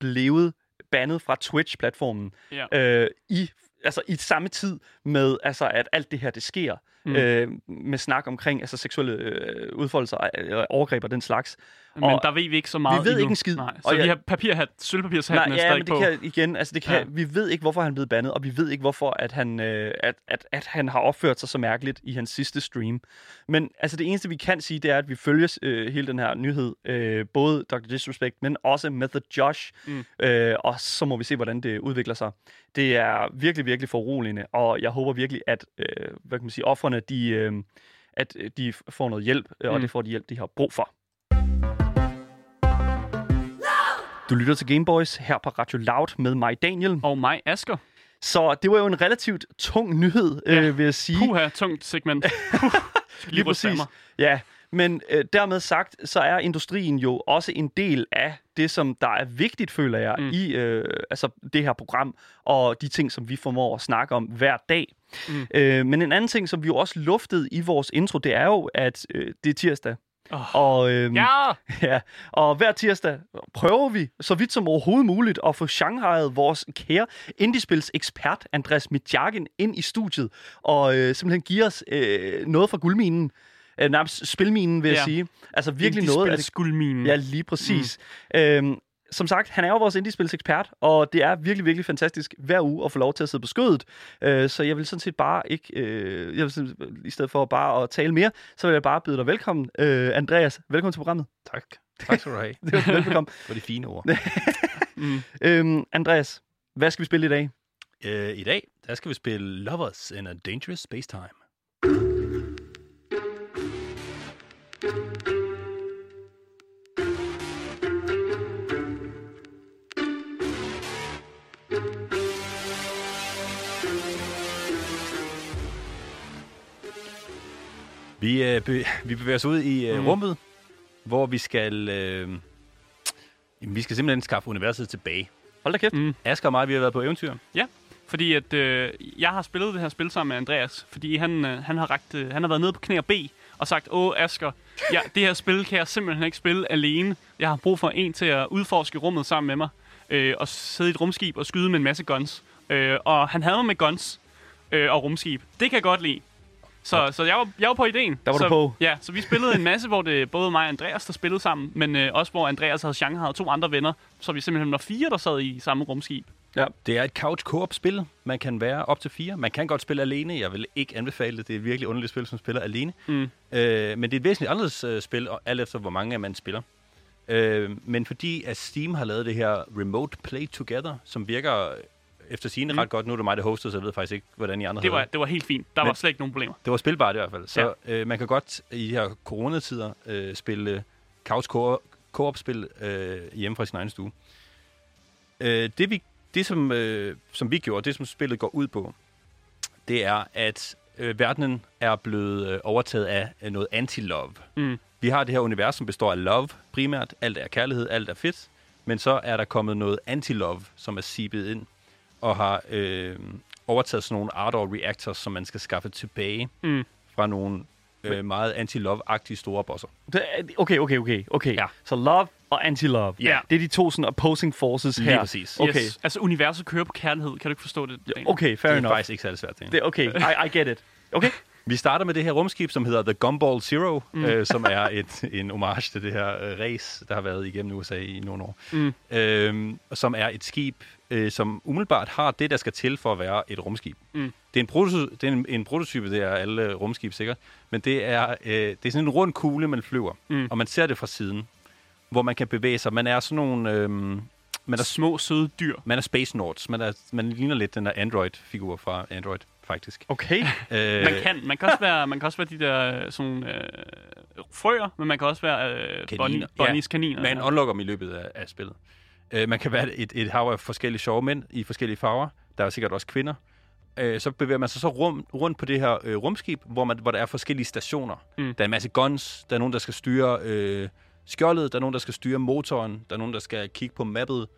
blevet bandet fra Twitch-platformen ja. øh, i, altså, i samme tid med, altså, at alt det her, det sker. Mm. Øh, med snak omkring altså, seksuelle øh, udfoldelser og øh, overgreb og den slags. Men og der ved vi ikke så meget. Vi ved endnu. Ikke en skid. Nej, så og vi jeg, har papirhat, sølvpapirshatten er stadig på. Kan, igen, altså, det kan, ja. Vi ved ikke, hvorfor han blev bandet, og vi ved ikke, hvorfor at han, øh, at, at, at han har opført sig så mærkeligt i hans sidste stream. Men altså, det eneste, vi kan sige, det er, at vi følger øh, hele den her nyhed. Øh, både doktor Disrespect, men også Method Josh. Mm. Øh, og så må vi se, hvordan det udvikler sig. Det er virkelig, virkelig foruroligende, og jeg håber virkelig, at øh, hvad kan man sige, offrene at de, øh, at de får noget hjælp, og mm. det får de hjælp, de har brug for. Du lytter til Gameboys her på Radio Loud med mig, Daniel. Og mig, Asker. Så det var jo en relativt tung nyhed, ja. øh, vil jeg sige. Puha, tungt segment. Puh, lige præcis. Ja, men øh, dermed sagt, så er industrien jo også en del af det, som der er vigtigt, føler jeg, mm. i øh, altså det her program, og de ting, som vi formår at snakke om hver dag. Mm. Øh, men en anden ting, som vi jo også luftede i vores intro, det er jo, at øh, det er tirsdag. Oh. Og, øhm, ja. Ja, og hver tirsdag prøver vi så vidt som overhovedet muligt at få shanghajet vores kære indiespils ekspert Andreas Mitjagin ind i studiet og øh, simpelthen give os øh, noget fra guldminen. Øh, nærmest spilminen, vil ja. jeg sige. Altså virkelig noget af det. Guldminen. Ja, lige præcis. Mm. Øhm, Som sagt, han er jo vores indiespils ekspert, og det er virkelig, virkelig fantastisk hver uge at få lov til at sidde på skødet. Øh, så jeg vil sådan set bare ikke, øh, jeg vil sådan, i stedet for bare at tale mere, så vil jeg bare byde dig velkommen. Øh, Andreas, velkommen til programmet. Tak. Tak skal du have. Det var velkommen. For de fine ord. mm. øhm, Andreas, hvad skal vi spille i dag? Øh, I dag, der skal vi spille Lovers in a Dangerous Spacetime. Vi, øh, be, vi bevæger os ud i øh, mm. rummet, hvor vi skal, øh, jamen, vi skal simpelthen skaffe universet tilbage. Hold da kæft. Mm. Asger og mig, vi har været på eventyr. Ja, fordi at, øh, jeg har spillet det her spil sammen med Andreas, fordi han, øh, han, har, rakt, øh, han har været nede på knæ og B og sagt, åh Asger, ja, det her spil kan jeg simpelthen ikke spille alene. Jeg har brug for en til at udforske rummet sammen med mig, øh, og sidde i et rumskib og skyde med en masse guns. Øh, og han havde mig med guns øh, og rumskib. Det kan jeg godt lide. Så, så jeg, var, jeg var på ideen. Der var så, du på. Ja, så vi spillede en masse, hvor det både mig og Andreas, der spillede sammen, men øh, også hvor Andreas havde Jean og to andre venner, så vi simpelthen var fire, der sad i samme rumskib. Ja, det er et couch-co-op-spil. Man kan være op til fire. Man kan godt spille alene. Jeg vil ikke anbefale det. Det er et virkelig underligt spil, som spiller alene. Mm. Øh, men det er et væsentligt anderledes øh, spil, alt efter hvor mange man spiller. Øh, men fordi at Steam har lavet det her Remote Play Together, som virker efter sigende mm. ret godt. Nu er det mig, der hostede, så jeg ved faktisk ikke, hvordan I andre det var, det var helt fint. Der Men var slet ikke nogen problemer. Det var spilbart i hvert fald. Så ja. øh, man kan godt i de her coronatider øh, spille couch co-op-spil øh, hjemme fra sin egen stue. Øh, det, vi, det som, øh, som vi gjorde, det som spillet går ud på, det er, at øh, verdenen er blevet øh, overtaget af øh, noget anti-love. Mm. Vi har det her univers, som består af love primært. Alt er kærlighed, alt er fedt. Men så er der kommet noget anti-love, som er sibet ind og har øh, overtaget sådan nogle ardor reactors, som man skal skaffe tilbage mm. fra nogle øh, meget anti-love-agtige store bosser. Okay, okay, okay. okay. Ja. Så love og anti-love. Yeah. Det er de to sådan opposing forces her. Lige præcis. Okay. Yes. Altså, universet kører på kærlighed. Kan du ikke forstå det? Daniel? Okay, fair enough. Det er faktisk ikke særlig svært. Det, okay, I, I get it. Okay. Vi starter med det her rumskib, som hedder The Gumball Zero, mm. øh, som er et, en homage til det her øh, race, der har været igennem U S A i nogle år. Mm. Øhm, som er et skib, øh, som umiddelbart har det, der skal til for at være et rumskib. Mm. Det er, en, prototy- det er en, en prototype, det er alle rumskib sikkert, men det er, øh, det er sådan en rund kugle, man flyver, mm. og man ser det fra siden, hvor man kan bevæge sig. Man er sådan nogle... Øh, man er små, søde dyr. Man er Space Nords. Man, er, man ligner lidt den der Android-figur fra Android. Faktisk. Okay. Æh... Man kan, man kan også være, man kan også være de der sådan øh, frøer, men man kan også være øh, kaniner. Bonnies ja. kaniner. Man unlocker dem i løbet af, af spillet. Æh, man kan være et, et hav af forskellige sjove mænd i forskellige farver. Der er sikkert også kvinder. Æh, så bevæger man sig så rum, rundt på det her øh, rumskib, hvor man, hvor der er forskellige stationer. Mm. Der er en masse guns. Der er nogen, der skal styre øh, skjoldet. Der er nogen, der skal styre motoren. Der er nogen, der skal kigge på mappet.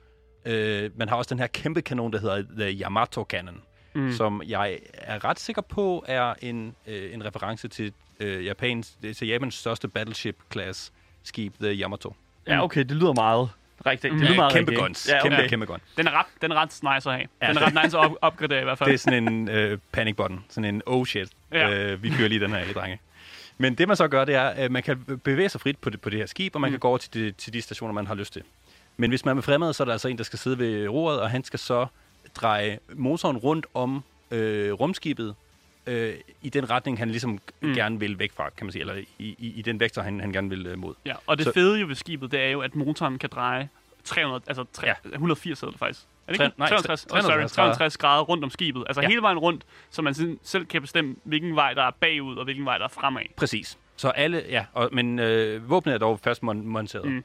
Æh, man har også den her kæmpe kanon, der hedder The Yamato Cannon. Mm. Som jeg er ret sikker på er en øh, en reference til øh, Japans til Japans største battleship class skib, The Yamato. Ja, okay, det lyder meget rigtigt. Mm. Det lyder meget kæmpe rigtigt. Guns. Ja, okay. Kæmpe kæmpe guns. Den er ret den er ret nice at have. Ja, den er ret nice at op- opgradere i hvert fald. Det er sådan en øh, panic button, sådan en oh shit. Ja. Øh, vi kører lige den her, alle drenge. Men det man så gør, det er at man kan bevæge sig frit på det, på det her skib, og man mm. kan gå over til de, til de stationer man har lyst til. Men hvis man er fremmed, så er der altså en der skal sidde ved roret, og han skal så dreje motoren rundt om øh, rumskibet øh, i den retning, han ligesom mm. gerne vil væk fra, kan man sige, eller i, i, i den vektor, han, han gerne vil øh, mod. Ja, og det så, fede jo ved skibet, det er jo, at motoren kan dreje tre hundrede, altså tre, ja. et hundrede og firs eller faktisk. Er det ikke? Nej, tre hundrede og tres grader rundt om skibet. Altså ja. hele vejen rundt, så man selv kan bestemme, hvilken vej, der er bagud, og hvilken vej, der er fremad. Præcis. Så alle, ja, og, men øh, våbnet er dog først mon- monteret. Mm.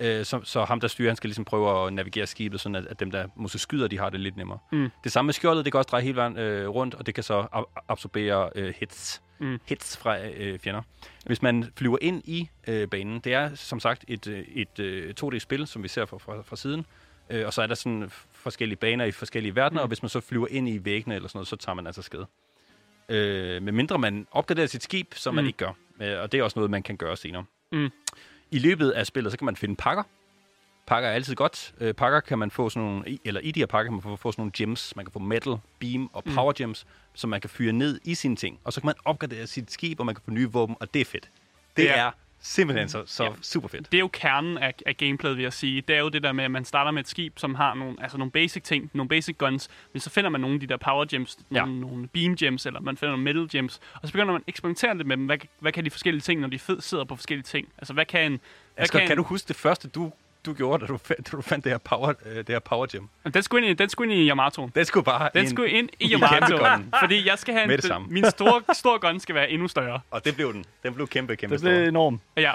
Så, så ham, der styrer, han skal ligesom prøve at navigere skibet, sådan at, at dem, der måske skyder, de har det lidt nemmere. Mm. Det samme med skjoldet, det kan også dreje hele vejen øh, rundt, og det kan så ab- absorbere øh, hits. Mm. hits fra øh, fjender. Hvis man flyver ind i øh, banen, det er som sagt et, et, et to D-spil, som vi ser fra, fra, fra siden, øh, og så er der sådan forskellige baner i forskellige verdener, mm. og hvis man så flyver ind i væggene eller sådan noget, så tager man altså skade. Øh, med mindre man opgraderer sit skib, som mm. man ikke gør. Øh, og det er også noget, man kan gøre senere. Mm. I løbet af spillet, så kan man finde pakker. Pakker er altid godt. Øh, pakker kan man få sådan nogle, eller i de her pakker kan man få, få sådan nogle gems. Man kan få metal, beam og power mm. gems, som man kan fyre ned i sine ting. Og så kan man opgradere sit skib, og man kan få nye våben, og det er fedt. Det ja. er simpelthen så, så ja. super fedt. Det er jo kernen af, af gameplayet, vil jeg sige. Det er jo det der med, at man starter med et skib, som har nogle, altså nogle basic ting, nogle basic guns, men så finder man nogle af de der power gems, nogle, ja. nogle beam gems, eller man finder nogle metal gems, og så begynder man at eksperimentere lidt med dem. Hvad, hvad kan de forskellige ting, når de fed sidder på forskellige ting? Altså, hvad kan en... Hvad Asker, kan, kan du huske det første, du... du gjorde, da du, fandt, da du fandt det her power, øh, det her power gem. Den skulle ind i, den skulle ind i Yamato. Den skulle bare den ind, skulle ind i Yamato, fordi jeg skal have en, den, min store, store gun skal være endnu større. Og det blev den. Den blev kæmpe, kæmpe stor. Det blev enorm. Ja.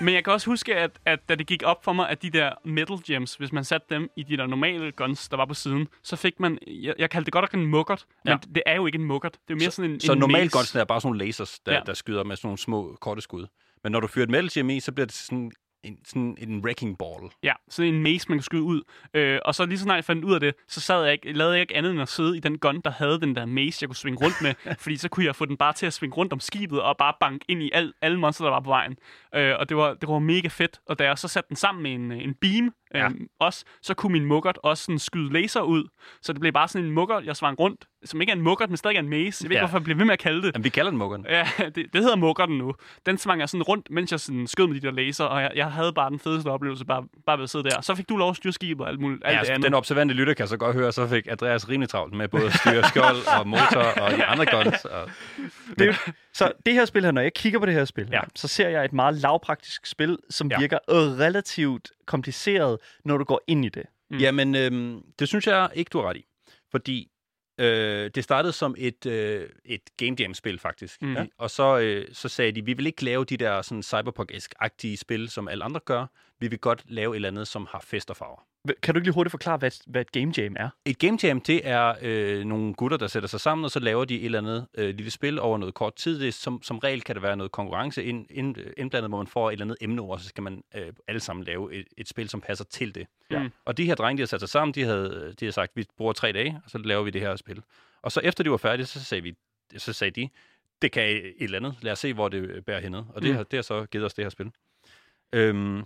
Men jeg kan også huske, at, at da det gik op for mig, at de der metal gems, hvis man satte dem i de der normale guns, der var på siden, så fik man, jeg, jeg kaldte det godt nok en muggert, ja. men det er jo ikke en muggert. Det er jo mere så, sådan en Så en normalt guns er bare sådan nogle lasers, der, ja. der skyder med sådan nogle små, korte skud. Men når du fyrer et metal gem i, så bliver det sådan... En, sådan en wrecking ball. Ja, sådan en mace, man kan skyde ud. Øh, og så lige så snart jeg fandt ud af det, så sad jeg ikke, lavede jeg ikke andet end at sidde i den gun, der havde den der mace, jeg kunne svinge rundt med. Fordi så kunne jeg få den bare til at svinge rundt om skibet, og bare banke ind i al, alle monster, der var på vejen. Øh, og det var, det var mega fedt. Og da jeg så satte den sammen med en, en beam, ja. øhm, også, så kunne min muggert også sådan skyde laser ud. Så det blev bare sådan en muggert, jeg svang rundt, som ikke er en muggert, men stadig er en mace. Jeg ved ja. ikke, hvorfor jeg bliver ved med at kalde det. Jamen, vi kalder den muggerten. Ja, det, det hedder muggerten nu. Den svang jeg sådan rundt, mens jeg sådan skød med de der laser, og jeg, jeg havde bare den fedeste oplevelse, bare, bare ved at sidde der. Så fik du lov at styre skib og alt muligt. Alt ja, altså, den observante lytter kan så godt høre, så fik Andreas rimelig travlt med både styre skjold og motor og de andre guns. Og... Det, så det her spil her, når jeg kigger på det her spil, ja. så ser jeg et meget lavpraktisk spil, som ja. virker relativt kompliceret, når du går ind i det. Mm. Jamen, øh, det synes jeg ikke, du har ret i. Fordi Øh, det startede som et, øh, et game jam-spil, faktisk. Mm. Ja? Og så, øh, så sagde de, vi vil ikke lave de der sådan cyberpunk-agtige spil, som alle andre gør. Vi vil godt lave et eller andet, som har fest og farver. Kan du ikke lige hurtigt forklare, hvad, hvad et game jam er? Et game jam, det er øh, nogle gutter, der sætter sig sammen, og så laver de et eller andet øh, lille spil over noget kort tid. Det er, som, som regel kan det være noget konkurrence ind, ind, indblandet, hvor man får et eller andet emne over, så skal man øh, alle sammen lave et, et spil, som passer til det. Ja. Og de her drenge, de har sat sig sammen, de havde, de havde sagt, vi bruger tre dage, og så laver vi det her spil. Og så efter de var færdige, så sagde, vi, så sagde de, det kan et eller andet. Lad os se, hvor det bærer henne. Og det, mm. har, det har så givet os det her spil. Øhm,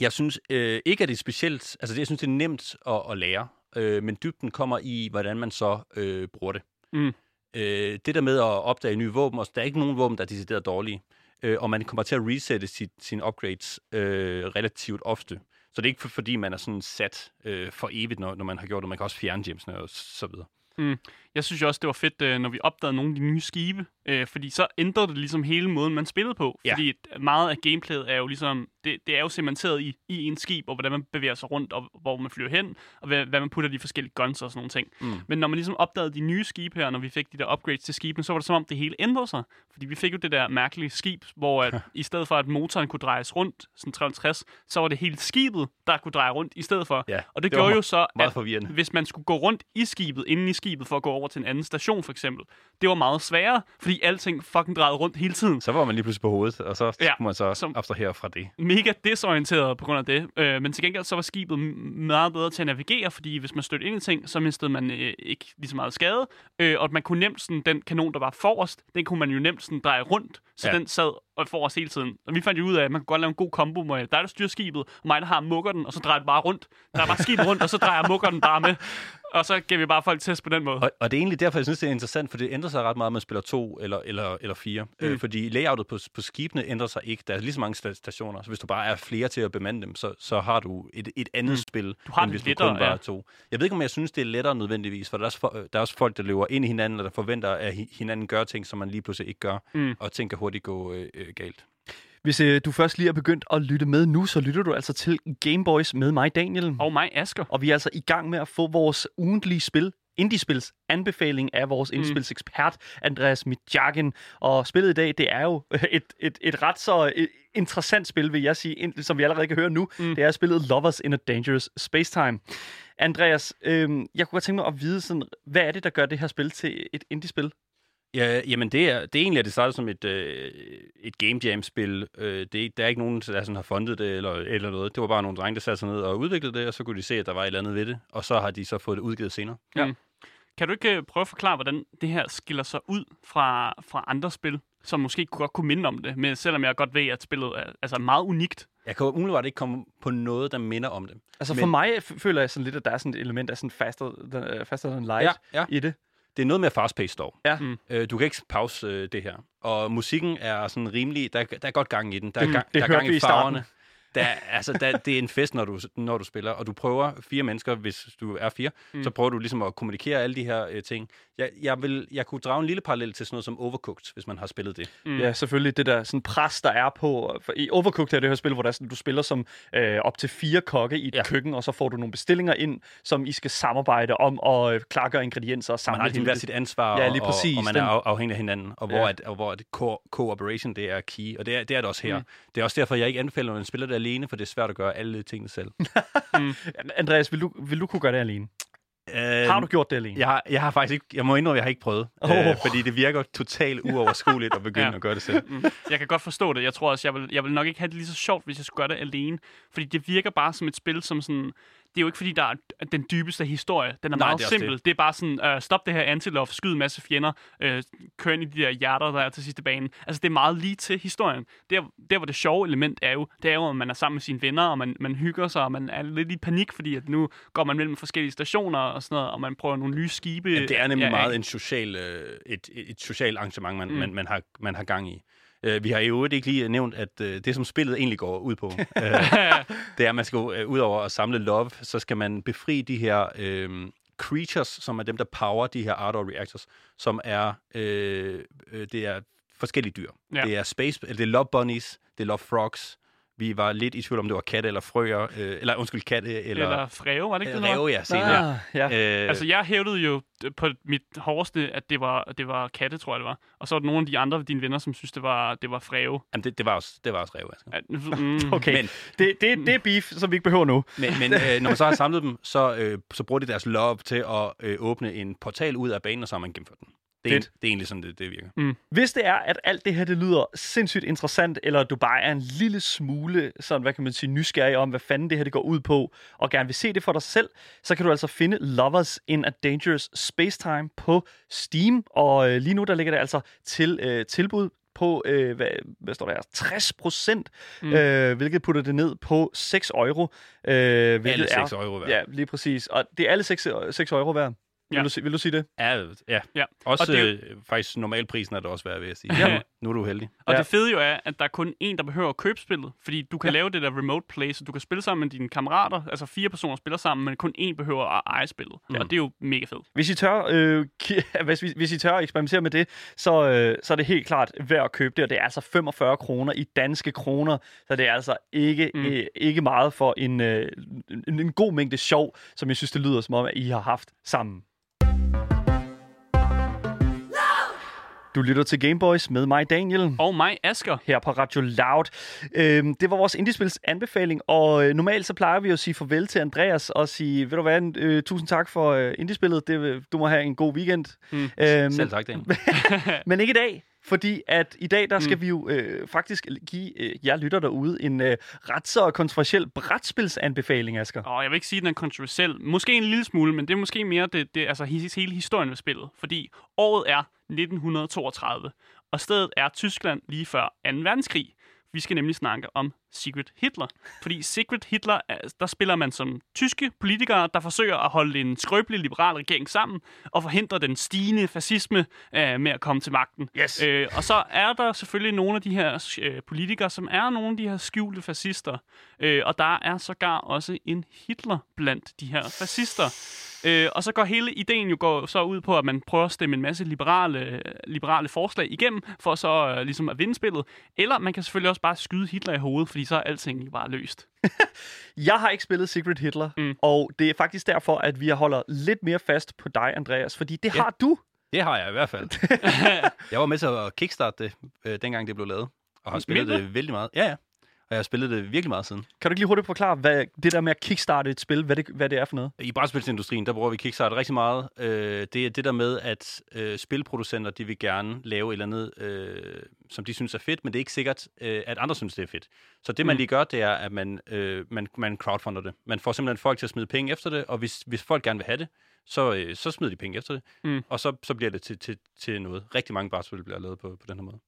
Jeg synes øh, ikke, at det er specielt... Altså, jeg synes, det er nemt at, at lære, øh, men dybden kommer i, hvordan man så øh, bruger det. Mm. Øh, det der med at opdage nye våben, og der er ikke nogen våben, der er decideret dårlige, øh, og man kommer til at resette sit, sine upgrades øh, relativt ofte. Så det er ikke fordi, man er sådan sat øh, for evigt, når, når man har gjort det. Man kan også fjerne gemsene og så videre. Mm. Jeg synes jo også, det var fedt, når vi opdagede nogle af de nye skibe, øh, fordi så ændrede det ligesom hele måden, man spillede på. Ja. Fordi meget af gameplayet er jo ligesom, det, det er jo cementeret i, i en skib, og hvordan man bevæger sig rundt, og hvor man flyver hen, og hvad, hvad man putter de forskellige guns og sådan nogle ting. Mm. Men når man ligesom opdagede de nye skibe her, når vi fik de der upgrades til skibene, så var det som om, det hele ændrede sig. Fordi vi fik jo det der mærkelige skib, hvor at, i stedet for, at motoren kunne drejes rundt, sådan tre hundrede og tres, så var det hele skibet, der kunne dreje rundt i stedet for. Ja, og det, det gjorde jo så, at hvis man skulle gå rundt i skibet, inden i skibet, for at gå over til en anden station, for eksempel. Det var meget sværere, fordi alting fucking drejede rundt hele tiden. Så var man lige pludselig på hovedet, og så ja, kunne man så abstrahere fra det. Mega desorienteret på grund af det. Øh, men til gengæld så var skibet meget bedre til at navigere, fordi hvis man stødte ind i ting, så mistede man øh, ikke lige så meget skade. Øh, og man kunne nemt sådan, den kanon, der var forrest, den kunne man jo nemt sådan, dreje rundt, så ja, den sad og for os hele tiden. Og vi fandt jo ud af, at man kunne godt lave en god kombo med dig, der styrer skibet, og mig, der har mukker den, og så drejer det bare rundt. Der er bare skibet rundt, og så drejer mukker den bare med. Og så giver vi bare folk test på den måde. Og, og det er egentlig derfor, jeg synes, det er interessant, for det ændrer sig ret meget, om man spiller to eller, eller, eller fire. Mm. Øh, fordi layoutet på, på skibene ændrer sig ikke. Der er lige så mange stationer, så hvis du bare er flere til at bemande dem, så, så har du et, et andet mm. spil, du har end hvis lettere, du kun bare ja. to. Jeg ved ikke, om jeg synes, det er lettere nødvendigvis, for der er, for, der er også folk, der løber ind i hinanden, og der forventer, at hinanden gør ting, som man lige pludselig ikke gør, mm. og ting kan hurtigt gå øh, galt. Hvis øh, du først lige er begyndt at lytte med nu, så lytter du altså til Gameboys med mig, Daniel. Og mig, Asker. Og vi er altså i gang med at få vores ugentlige spil, Indiespils anbefaling af vores indspilsekspert, mm. Andreas Mitjagin. Og spillet i dag, det er jo et, et, et ret så et interessant spil, vil jeg sige, som vi allerede kan høre nu. Mm. Det er spillet Lovers in a Dangerous Spacetime. Andreas, øh, jeg kunne godt tænke mig at vide, sådan, hvad er det, der gør det her spil til et indiespil? Ja, jamen det er, det er egentlig, at det startede som et, øh, et game jam-spil. Øh, det, der er ikke nogen, der sådan har fundet det eller, eller noget. Det var bare nogle drenge, der satte sig ned og udviklede det, og så kunne de se, at der var et eller andet ved det. Og så har de så fået det udgivet senere. Ja. Mm. Kan du ikke prøve at forklare, hvordan det her skiller sig ud fra, fra andre spil, som måske godt kunne minde om det, men selvom jeg godt ved, at spillet er altså meget unikt? Jeg kan jo umiddelbart ikke komme på noget, der minder om det. Altså men... for mig f- føler jeg sådan lidt, at der er sådan et element af sådan faster, faster than light ja, ja. i det. Det er noget mere fast-paced dog. Ja. Mm. Øh, du kan ikke pause øh, det her. Og musikken er sådan rimelig... Der, der er godt gang i den. Der er, ga- der er gang i farverne. Der, altså, der, det er en fest, når du, når du spiller. Og du prøver fire mennesker, hvis du er fire. Mm. Så prøver du ligesom at kommunikere alle de her øh, ting. Jeg, jeg, vil, jeg kunne drage en lille parallel til sådan noget som Overcooked, hvis man har spillet det. Mm. Ja, selvfølgelig. Det der sådan pres, der er på... For i Overcooked er det her spil, hvor der sådan, du spiller som øh, op til fire kokke i et ja. køkken, og så får du nogle bestillinger ind, som I skal samarbejde om og øh, klargøre ingredienser og samle. Man har hver sit ansvar, ja, lige præcis, og, og man er af, afhængig af hinanden. Og hvor, ja. at, og hvor at co- cooperation, det er key. Og det er det, er det også her. Mm. Det er også derfor, jeg ikke anbefaler, når man spiller det alene, for det er svært at gøre alle tingene selv. mm. Andreas, vil du, vil du kunne gøre det alene? Øhm, har du gjort det alene? Jeg har, jeg har faktisk ikke, jeg må indrømme, jeg har ikke prøvet, oh. øh, fordi det virker totalt uoverskueligt at begynde ja. at gøre det selv. Mm. Jeg kan godt forstå det. Jeg tror også, jeg vil, jeg vil nok ikke have det lige så sjovt, hvis jeg skulle gøre det alene, fordi det virker bare som et spil, som sådan... Det er jo ikke, fordi der er den dybeste historie. Den er Nej, meget det er simpel. Det. det er bare sådan, øh, stop det her antilof, skyd en masse fjender, øh, kør ind i de der hjerter, der er til sidste banen. Altså, det er meget lige til historien. Der, der hvor det sjove element er jo, det er jo, at man er sammen med sine venner, og man, man hygger sig, og man er lidt i panik, fordi at nu går man mellem forskellige stationer og sådan noget, og man prøver nogle nye skibe. Ja, det er nemlig ja, meget en social, øh, et, et socialt arrangement, man, mm. man, man, har, man har gang i. Vi har i øvrigt ikke lige nævnt, at det, som spillet egentlig går ud på, det er, at man skal ud over at samle love, så skal man befri de her øh, creatures, som er dem, der power de her ardor reactors, som er, øh, det er forskellige dyr. Ja. Det er space, eller det er love bunnies, det er love frogs, Vi var lidt i tvivl om det var katte eller frøer, øh, eller undskyld, katte eller... Eller freve, var det ikke det? Freve, ja, senere. Ah, ja. Øh, altså, jeg hævdede jo på mit hårdeste, at det var, det var katte, tror jeg det var. Og så var der nogle af de andre af dine venner, som synes det var, det var freve. Jamen, det, det var også, det var også ræve, altså. Mm. Okay, men, det, det, det er beef, som vi ikke behøver nu. Men, men øh, når man så har samlet dem, så, øh, så bruger de deres love til at øh, åbne en portal ud af banen, og så har man gennemført den. Det er, en, det er egentlig sådan, det, det virker. Mm. Hvis det er, at alt det her, det lyder sindssygt interessant, eller du bare er en lille smule, sådan, hvad kan man sige, nysgerrig om, hvad fanden det her, det går ud på, og gerne vil se det for dig selv, så kan du altså finde Lovers in a Dangerous Spacetime på Steam, og øh, lige nu, der ligger det altså til øh, tilbud på, øh, hvad, hvad står der her, tres procent, mm. øh, hvilket putter det ned på seks euro. Øh, alle seks euro værd. Ja, lige præcis. Og det er alle seks euro værd. Ja. Vil, du, vil du sige det? Ja, ja. ja. Også og det, øh, faktisk normalprisen er det også værd, vil jeg sige. Ja. Nu er du heldig. Og ja. Det fede jo er, at der er kun én, der behøver at købe spillet. Fordi du kan ja. lave det der remote play, så du kan spille sammen med dine kammerater. Altså fire personer spiller sammen, men kun én behøver at eje spillet. Ja. Og det er jo mega fedt. Hvis I tør, øh, hvis, hvis I tør at eksperimentere med det, så, øh, så er det helt klart værd at købe det. Og det er altså femogfyrre kroner i danske kroner. Så det er altså ikke, mm. øh, ikke meget for en, øh, en, en god mængde sjov, som jeg synes, det lyder som om, at I har haft sammen. Du lytter til Gameboys med mig, Daniel. Og mig, Asker. Her på Radio Loud. Øhm, det var vores indiespils anbefaling, og øh, normalt så plejer vi jo at sige farvel til Andreas og sige, ved du hvad, øh, tusind tak for øh, indiespillet. Det, du må have en god weekend. Mm. Øhm, Selv tak, Daniel. Men ikke i dag. Fordi at i dag, der skal mm. vi jo øh, faktisk give øh, jer lytter derude en øh, ret så kontroversiel brætspilsanbefaling, Asger. Åh, oh, jeg vil ikke sige, at den er kontroversiel. Måske en lille smule, men det er måske mere det, det, altså, hele historien ved spillet. Fordi året er nitten toogtredive, og stedet er Tyskland lige før anden verdenskrig. Vi skal nemlig snakke om Secret Hitler. Fordi Secret Hitler, der spiller man som tyske politikere, der forsøger at holde en skrøbelig liberal regering sammen og forhindre den stigende fascisme øh, med at komme til magten. Yes. Øh, og så er der selvfølgelig nogle af de her øh, politikere, som er nogle af de her skjulte fascister. Øh, og der er sågar også en Hitler blandt de her fascister. Øh, og så går hele ideen jo går så ud på, at man prøver at stemme en masse liberale, liberale forslag igennem, for så øh, ligesom at vinde spillet. Eller man kan selvfølgelig også bare skyde Hitler i hovedet, fordi så er alting bare løst. Jeg har ikke spillet Secret Hitler, mm. og det er faktisk derfor, at vi holder lidt mere fast på dig, Andreas, fordi det ja. har du. Det har jeg i hvert fald. Jeg var med til at kickstarte det, øh, dengang det blev lavet, og har spillet det? det vældig meget. Ja, ja. Og jeg har spillet det virkelig meget siden. Kan du ikke lige hurtigt forklare, hvad det der med at kickstarte et spil, hvad det, hvad det er for noget? I brætspilsindustrien, der bruger vi kickstart rigtig meget. Øh, det er det der med, at øh, spilproducenter, de vil gerne lave et eller andet, øh, som de synes er fedt, men det er ikke sikkert, øh, at andre synes, det er fedt. Så det, man mm. lige gør, det er, at man, øh, man, man crowdfunder det. Man får simpelthen folk til at smide penge efter det, og hvis, hvis folk gerne vil have det, så, øh, så smider de penge efter det. Mm. Og så, så bliver det til, til, til noget. Rigtig mange brætspil bliver lavet på, på den her måde.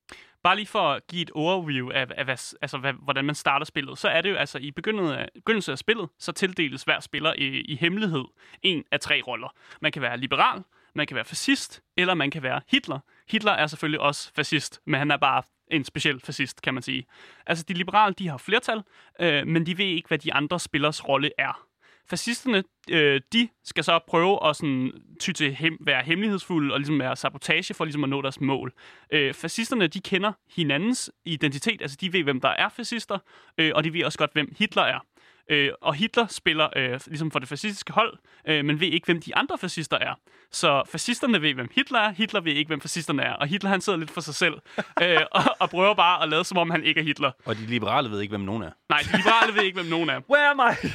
Bare lige for at give et overview af, af hvad, altså, hvad, hvordan man starter spillet, så er det jo altså i begyndelsen af spillet, så tildeles hver spiller i, i hemmelighed en af tre roller. Man kan være liberal, man kan være fascist, eller man kan være Hitler. Hitler er selvfølgelig også fascist, men han er bare en speciel fascist, kan man sige. Altså de liberale, de har flertal, øh, men de ved ikke, hvad de andre spillers rolle er. Fascisterne, øh, de skal så prøve at sådan, ty til hem, være hemmelighedsfulde og ligesom være sabotage for ligesom at nå deres mål. Øh, fascisterne, de kender hinandens identitet, altså de ved, hvem der er fascister, øh, og de ved også godt, hvem Hitler er. Øh, og Hitler spiller øh, ligesom for det fascistiske hold, øh, men ved ikke, hvem de andre fascister er. Så fascisterne ved, hvem Hitler er, Hitler ved ikke, hvem fascisterne er, og Hitler han sidder lidt for sig selv, øh, og, og prøver bare at lade, som om han ikke er Hitler. Og de liberale ved ikke, hvem nogen er. Nej, de liberale ved ikke, hvem nogen er. Where am I?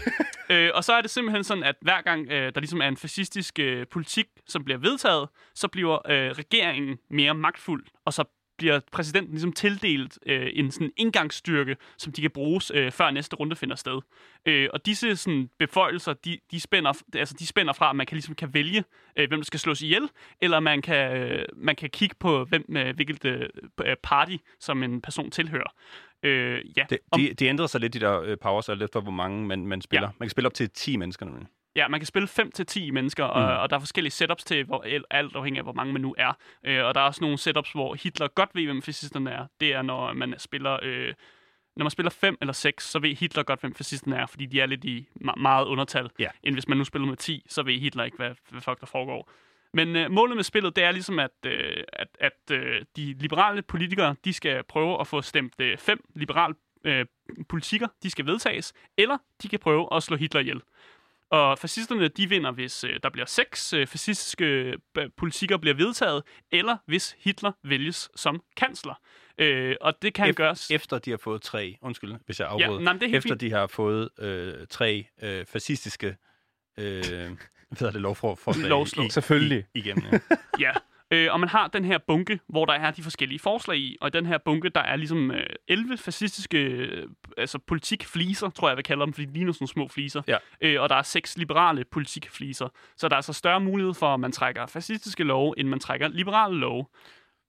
øh, og så er det simpelthen sådan, at hver gang øh, der ligesom er en fascistisk øh, politik, som bliver vedtaget, så bliver øh, regeringen mere magtfuld, og så bliver præsidenten ligesom tildelt øh, en sådan indgangsstyrke, som de kan bruges, øh, før næste runde finder sted. Øh, og disse sådan, beføjelser, de, de, spænder, altså, de spænder fra, at man kan, ligesom, kan vælge, øh, hvem der skal slås ihjel, eller man kan, øh, man kan kigge på, hvem, øh, hvilket øh, party, som en person tilhører. Øh, ja. det, de, de ændrer sig lidt, de der øh, powers, alt efter hvor mange man, man spiller. Ja. Man kan spille op til ti mennesker nemlig. Ja, man kan spille fem til ti mennesker, og, mm. og der er forskellige setups til, hvor, alt afhængig af, hvor mange man nu er. Øh, og der er også nogle setups, hvor Hitler godt ved, hvem fascisterne er. Det er, når man spiller øh, når man spiller fem eller seks, så ved Hitler godt, hvem fascisterne er, fordi de er lidt i ma- meget undertal. Yeah. End hvis man nu spiller med ti, så ved Hitler ikke, hvad, hvad fuck der foregår. Men øh, målet med spillet, det er ligesom, at, øh, at, at øh, de liberale politikere, de skal prøve at få stemt øh, fem liberale øh, politikker, de skal vedtages, eller de kan prøve at slå Hitler ihjel. Og fascisterne, de vinder, hvis øh, der bliver seks øh, fascistiske øh, politikker bliver vedtaget, eller hvis Hitler vælges som kansler. Øh, og det kan e- gøres... Efter de har fået tre... Undskyld, hvis jeg afbryder. Ja, nej, efter fint. De har fået øh, tre øh, fascistiske... Øh, hvad er det? Lovforslag? Lovslå. Selvfølgelig. I, igennem, ja. Ja. Øh, og man har den her bunke, hvor der er de forskellige forslag i, og i den her bunke, der er ligesom øh, elleve fascistiske øh, altså politikfliser, tror jeg, jeg vil kalde dem, fordi de ligner sådan små fliser. Ja. Øh, og der er seks liberale politikfliser. Så der er så større mulighed for, at man trækker fascistiske love, end man trækker liberale love.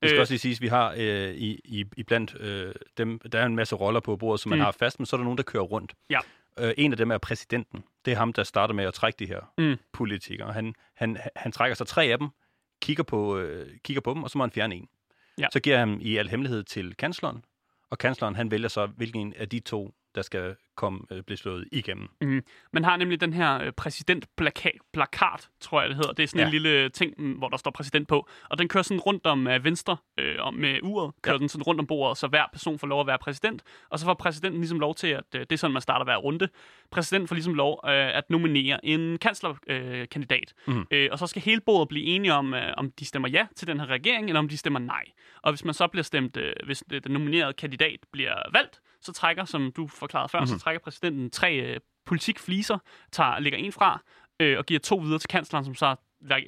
Det skal øh, også lige siges, at vi har øh, i, i, i blandt øh, dem, der er en masse roller på bordet, som man mm. har fast, men så er der nogen, der kører rundt. Ja. Øh, en af dem er præsidenten. Det er ham, der starter med at trække de her mm. politikere. Han, han, han trækker så tre af dem, kigger på, øh, kigger på dem, og så må han fjerne en. Ja. Så giver han i al hemmelighed til kansleren, og kansleren han vælger så, hvilken af de to, der skal komme, øh, blive slået igennem. Mm. Man har nemlig den her øh, præsidentplakat, tror jeg det hedder. Det er sådan ja. en lille ting, hvor der står præsident på, og den kører sådan rundt om øh, venstre øh, om, med uret, kører ja. den sådan rundt om bordet, så hver person får lov at være præsident, og så får præsidenten ligesom lov til, at øh, det er sådan, man starter hver runde. Præsidenten får ligesom lov øh, at nominere en kanslerkandidat, øh, mm. øh, og så skal hele bordet blive enige om, øh, om de stemmer ja til den her regering, eller om de stemmer nej. Og hvis man så bliver stemt, øh, hvis øh, den nominerede kandidat bliver valgt, så trækker, som du forklarede før, mm-hmm. så trækker præsidenten tre øh, politikfliser, tager, lægger en fra, øh, og giver to videre til kansleren, som så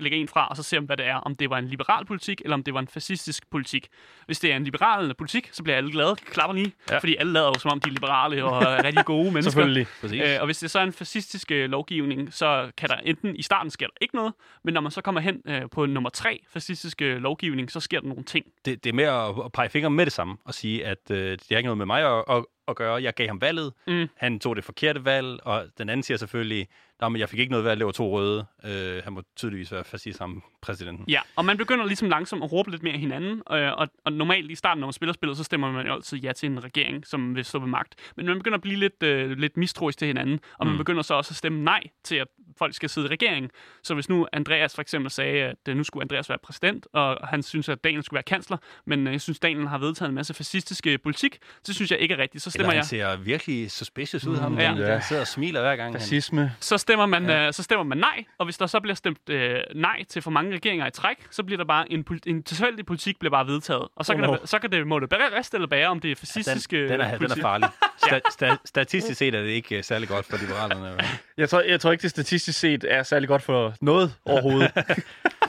lægger en fra, og så ser man, hvad det er, om det var en liberal politik, eller om det var en fascistisk politik. Hvis det er en liberal politik, så bliver alle glade, klapper lige, ja. fordi alle lader jo, som om de er liberale og er rigtig gode mennesker. Selvfølgelig, præcis. Øh, og hvis det så er en fascistisk øh, lovgivning, så kan der enten i starten sker der ikke noget, men når man så kommer hen øh, på nummer tre fascistisk øh, lovgivning, så sker der nogle ting. Det, det er med at, at pege fingre med det samme, og sige, at øh, det er ikke noget med mig at, at, at gøre. Jeg gav ham valget, mm. han tog det forkerte valg, og den anden siger selvfølgelig, nej, men jeg fik ikke noget ved at lave to røde. Øh, han må tydeligvis være fascist sammen præsidenten. Ja, og man begynder ligesom langsomt at råbe lidt mere hinanden. Øh, og, og normalt i starten, når man spiller spillet, så stemmer man jo altid ja til en regering, som vil stå ved magt. Men man begynder at blive lidt, øh, lidt mistroisk til hinanden, og man mm. begynder så også at stemme nej til, at folk skal sidde i regeringen. Så hvis nu Andreas for eksempel sagde, at øh, nu skulle Andreas være præsident, og han synes, at Daniel skulle være kansler, men øh, jeg synes, Daniel har vedtaget en masse fascistiske politik, så synes jeg ikke er rigtigt. Så stemmer Eller, jeg. Han ser virkelig suspicious ud, mm, ham. Ja. Han sidder og smiler hver gang. Fascisme. Stemmer man, ja. øh, så stemmer man nej, og hvis der så bliver stemt øh, nej til for mange regeringer i træk, så bliver der bare en, politi- en tilfældig politik bliver bare vedtaget, og så oh, kan no. der, så kan det måtte bare rest eller bære, om det er fascistiske ja, den, den, er, den er farlig. Sta- sta- statistisk set er det ikke uh, særlig godt for liberalerne. jeg, tror, jeg tror ikke, det statistisk set er særlig godt for noget overhovedet.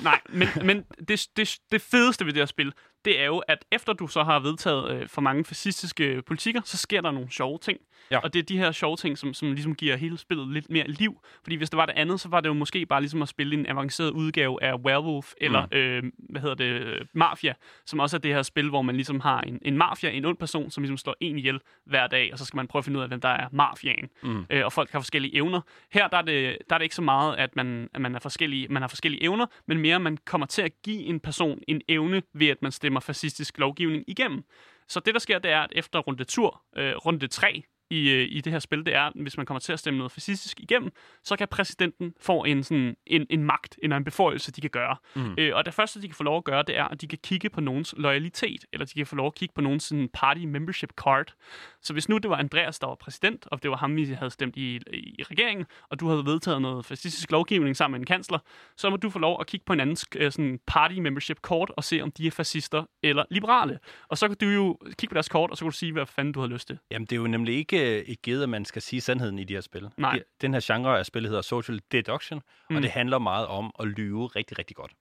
Nej, men, men det, det, det fedeste ved det her spil, det er jo, at efter du så har vedtaget øh, for mange fascistiske politikker, så sker der nogle sjove ting. Ja. Og det er de her sjove ting, som, som ligesom giver hele spillet lidt mere liv. Fordi hvis det var det andet, så var det jo måske bare ligesom at spille en avanceret udgave af Werewolf, eller mm. øh, hvad hedder det, Mafia, som også er det her spil, hvor man ligesom har en, en mafia, en ond person, som ligesom slår en ihjel hver dag, og så skal man prøve at finde ud af, hvem der er mafiaen. Mm. Øh, og folk har forskellige evner. Her der er, det, der er det ikke så meget, at man, at man, er forskellige, man har forskellige evner, men mere, at man kommer til at give en person en evne, ved at man stemmer fascistisk lovgivning igennem. Så det, der sker, det er, at efter runde, tur, øh, runde tre i, øh, i det her spil, det er, at hvis man kommer til at stemme noget fascistisk igennem, så kan præsidenten få en, sådan, en, en magt, en, en beføjelse, de kan gøre. Mm. Øh, og det første, de kan få lov at gøre, det er, at de kan kigge på nogens loyalitet, eller de kan få lov at kigge på nogens sådan, party membership card. Så hvis nu det var Andreas, der var præsident, og det var ham, vi havde stemt i, i, i regeringen, og du havde vedtaget noget fascistisk lovgivning sammen med en kansler, så må du få lov at kigge på en andens øh, sådan, party membership kort og se, om de er fascister eller liberale. Og så kan du jo kigge på deres kort, og så kan du sige, hvad fanden du havde lyst til. Jamen, det er jo nemlig ikke et givet, at man skal sige sandheden i de her spil. Nej. Den her genre af spil hedder social deduction, mm. og det handler meget om at lyve rigtig, rigtig godt.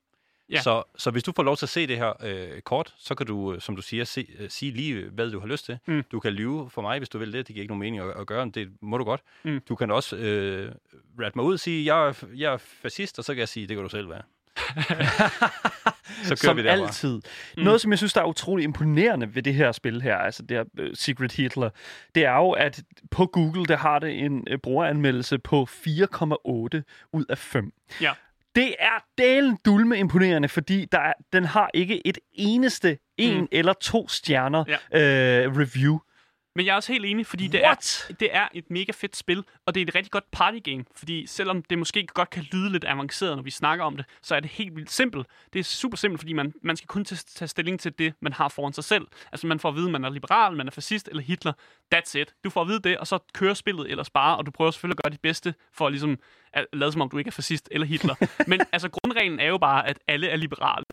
Ja. Så, så hvis du får lov til at se det her øh, kort, så kan du, som du siger, se, øh, sige lige, hvad du har lyst til. Mm. Du kan lyve for mig, hvis du vil det. Det giver ikke nogen mening at, at gøre, men det må du godt. Mm. Du kan også øh, ratte mig ud og sige, jeg er, jeg er fascist, og så kan jeg sige, det kan du selv være. Så som vi altid. Mm. Noget, som jeg synes, der er utrolig imponerende ved det her spil her, altså det her uh, Secret Hitler, det er jo, at på Google, der har det en uh, brugeranmeldelse på fire komma otte ud af fem. Ja. Det er delen dulme imponerende, fordi der er, den har ikke et eneste en mm. eller to stjerner ja. uh, review. Men jeg er også helt enig, fordi det er, det er et mega fedt spil, og det er et rigtig godt partygame, fordi selvom det måske godt kan lyde lidt avanceret, når vi snakker om det, så er det helt vildt simpelt. Det er super simpelt, fordi man, man skal kun tage stilling til det, man har foran sig selv. Altså man får at vide, at man er liberal, man er fascist eller Hitler. That's it. Du får at vide det, og så kører spillet ellers bare, og du prøver selvfølgelig at gøre dit bedste for at ligesom at lade som om, du ikke er fascist eller Hitler. Men altså grundreglen er jo bare, at alle er liberale.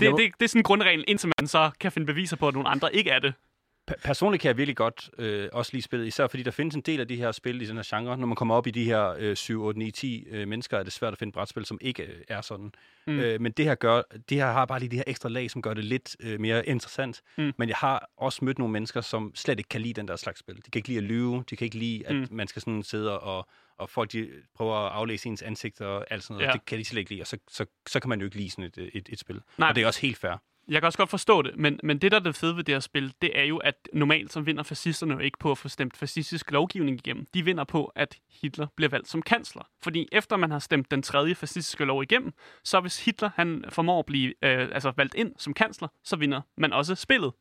Det, det, det, det er sådan grundreglen, indtil man så kan finde beviser på, at nogle andre ikke er det. Personligt kan jeg virkelig godt øh, også lide spillet, især fordi der findes en del af de her spil i den her genre. Når man kommer op i de her øh, syv, otte, ni, ti øh, mennesker, er det svært at finde brætspil, som ikke øh, er sådan. Mm. Øh, men det her, gør, det her har bare lige det her ekstra lag, som gør det lidt øh, mere interessant. Mm. Men jeg har også mødt nogle mennesker, som slet ikke kan lide den der slags spil. De kan ikke lide at lyve, de kan ikke lide, at mm. man skal sådan sidde og, og folk de prøver at aflæse ens ansigt og alt sådan noget. Ja. Det kan de slet ikke lide, og så, så, så kan man jo ikke lide sådan et, et, et spil. Nej. Og det er også helt fair. Jeg kan også godt forstå det, men, men det, der er det fede ved det her spil, det er jo, at normalt så vinder fascisterne jo ikke på at få stemt fascistisk lovgivning igennem. De vinder på, at Hitler bliver valgt som kansler. Fordi efter man har stemt den tredje fascistiske lov igennem, så hvis Hitler han formår at blive øh, altså valgt ind som kansler, så vinder man også spillet.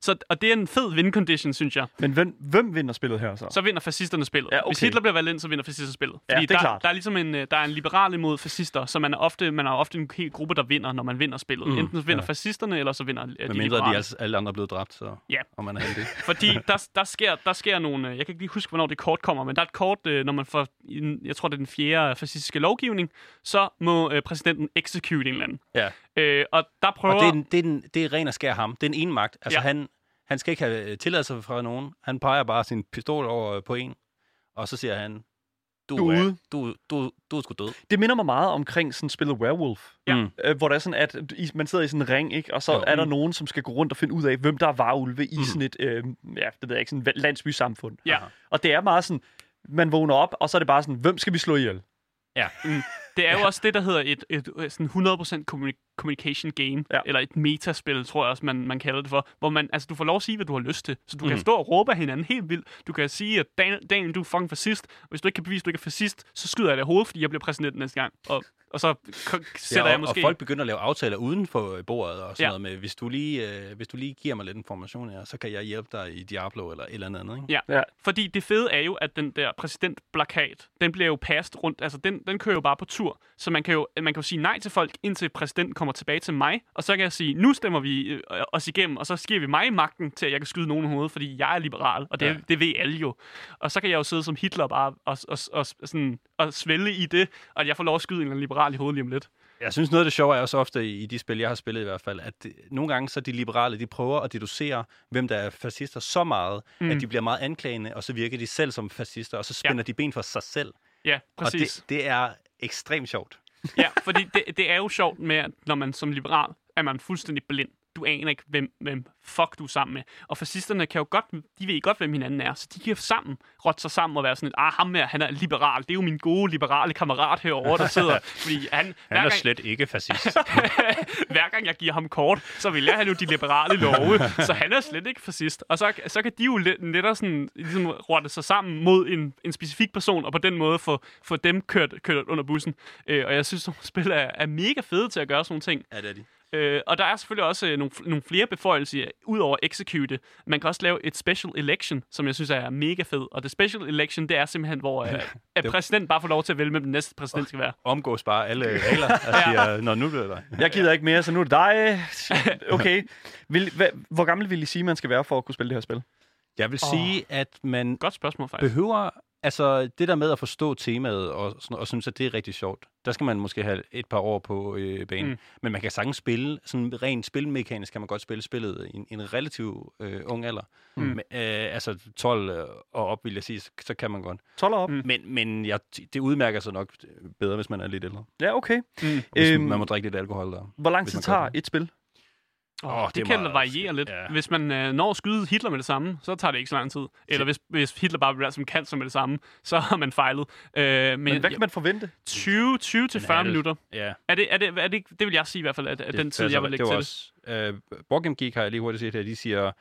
Så, og det er en fed win-condition, synes jeg. Men hvem, hvem vinder spillet her så? Så vinder fascisterne spillet. Ja, okay. Hvis Hitler bliver valgt ind, så vinder fascisterne spillet. Fordi ja, det er der, klart. Der er ligesom en, der er en liberal imod fascister, så man er ofte, man er ofte en hel gruppe, der vinder, når man vinder spillet. Mm, Enten så vinder ja. fascisterne, eller så vinder men de liberale. Men mindre de altså, alle andre er blevet dræbt, så ja. Og man er heldig. Fordi der, der, sker, der sker nogle... Jeg kan ikke lige huske, hvornår det kort kommer, men der er et kort, når man får... Jeg tror, det er den fjerde fascistiske lovgivning, så må præsidenten execute en eller anden. Ja. Øh, og der prøver... Og det er, den, det, er den, det er ren og skær ham. Det er en enmagt. Altså, ja. han, han skal ikke have tilladelse fra nogen. Han peger bare sin pistol over på en, og så siger han, du, du, er, du, du, du er sgu død. Det minder mig meget omkring sådan spillet Werewolf, ja. øh, hvor der er sådan, at man sidder i sådan en ring, ikke? Og så jo. er der nogen, som skal gå rundt og finde ud af, hvem der er varulve i mm. sådan et øh, ja, det ved jeg ikke, sådan et landsbysamfund. Ja. Og det er meget sådan, man vågner op, og så er det bare sådan, hvem skal vi slå ihjel? Ja. Mm. Det er jo ja. også det, der hedder et, et, et sådan hundrede procent communi- communication game, ja. eller et metaspil, tror jeg også, man, man kalder det for, hvor man, altså, du får lov at sige, hvad du har lyst til. Så du mm. kan stå og råbe af hinanden helt vildt. Du kan sige, at Daniel, Daniel du er fucking fascist. Hvis du ikke kan bevise, at du ikke er fascist, så skyder jeg dig i hovedet, fordi jeg bliver præsident næste gang. Og, og så k- sætter ja, og, jeg måske... Og folk begynder at lave aftaler uden for bordet og sådan ja. noget med, hvis du, lige, øh, hvis du lige giver mig lidt information her, så kan jeg hjælpe dig i Diablo eller et eller andet, ikke? Ja. ja, fordi det fede er jo, at den der præsidentplakat, den bliver jo passed rundt, altså den, den kører jo bare på tur. Så man kan jo man kan jo sige nej til folk, indtil præsidenten kommer tilbage til mig, og så kan jeg sige, nu stemmer vi øh, os igennem, og så sker vi mig magten til, at jeg kan skyde nogen i hovedet, fordi jeg er liberal, og det, ja. det ved alle jo. Og så kan jeg jo sidde som Hitler bare og, og, og, sådan, og svælge i det, og jeg får lov at skyde en eller anden liberal i hovedet lige om lidt. Jeg synes, noget af det sjove er også ofte i de spil, jeg har spillet i hvert fald, at det, nogle gange så de liberale, de prøver at deducere, hvem der er fascister så meget, mm. at de bliver meget anklagende, og så virker de selv som fascister, og så spænder ja. de ben for sig selv. Ja, præcis. Og det, det er... ekstremt sjovt. Ja, fordi det, det er jo sjovt med, at når man som liberal, er man fuldstændig blind. Du aner ikke, hvem, hvem fuck du er sammen med. Og fascisterne kan jo godt, de ved godt, hvem hinanden er, så de kan sammen rotte sig sammen og være sådan et, ah, ham her, han er liberal. Det er jo min gode liberale kammerat herovre, der sidder. Fordi han, han hver er gang, slet ikke fascist. Hver gang jeg giver ham kort, så vil jeg have nu de liberale love, så han er slet ikke fascist. Og så, så kan de jo lettere sådan, ligesom rotte sig sammen mod en, en specifik person, og på den måde få, få dem kørt, kørt under bussen. Øh, og jeg synes, at spil er, er mega fede til at gøre sådan nogle ting. Ja, det er de. Øh, og der er selvfølgelig også øh, nogle, nogle flere beføjelser ud over execute. Man kan også lave et special election, som jeg synes er mega fed. Og det special election, det er simpelthen, hvor øh, at præsidenten bare får lov til at vælge, hvem den næste præsident skal være. Omgås bare alle regler og siger, nå, nu bliver det dig. Jeg gider ikke mere, så nu er det dig. Okay. Vil, hva, hvor gammel vil I sige, man skal være for at kunne spille det her spil? Jeg vil oh. sige, at man Godt spørgsmål, faktisk. behøver... Altså, det der med at forstå temaet og, og synes, at det er rigtig sjovt, der skal man måske have et par år på øh, banen. Mm. Men man kan sagtens spille, sådan rent spilmekanisk kan man godt spille spillet i en, en relativt øh, ung alder. Mm. Men, øh, altså tolv og op, vil jeg sige, så kan man godt. tolv og op? Mm. Men, men ja, det udmærker sig nok bedre, hvis man er lidt ældre. Ja, okay. Mm. Hvis øhm, man må drikke lidt alkohol der. Hvor lang tid tager et spil? Oh, oh, det, det kan meget... variere lidt. Yeah. Hvis man øh, når at skyde Hitler med det samme, så tager det ikke så lang tid. Eller hvis, hvis Hitler bare bliver som cancer med det samme, så har man fejlet. Øh, men, men hvad kan man forvente? tyve til fyrre minutter. Yeah. Er det, er det, er det, det vil jeg sige i hvert fald, at, at det, den tid, altså, jeg vil lægge til også, det. Øh, Borgame Geek har jeg lige hurtigt set her, de siger,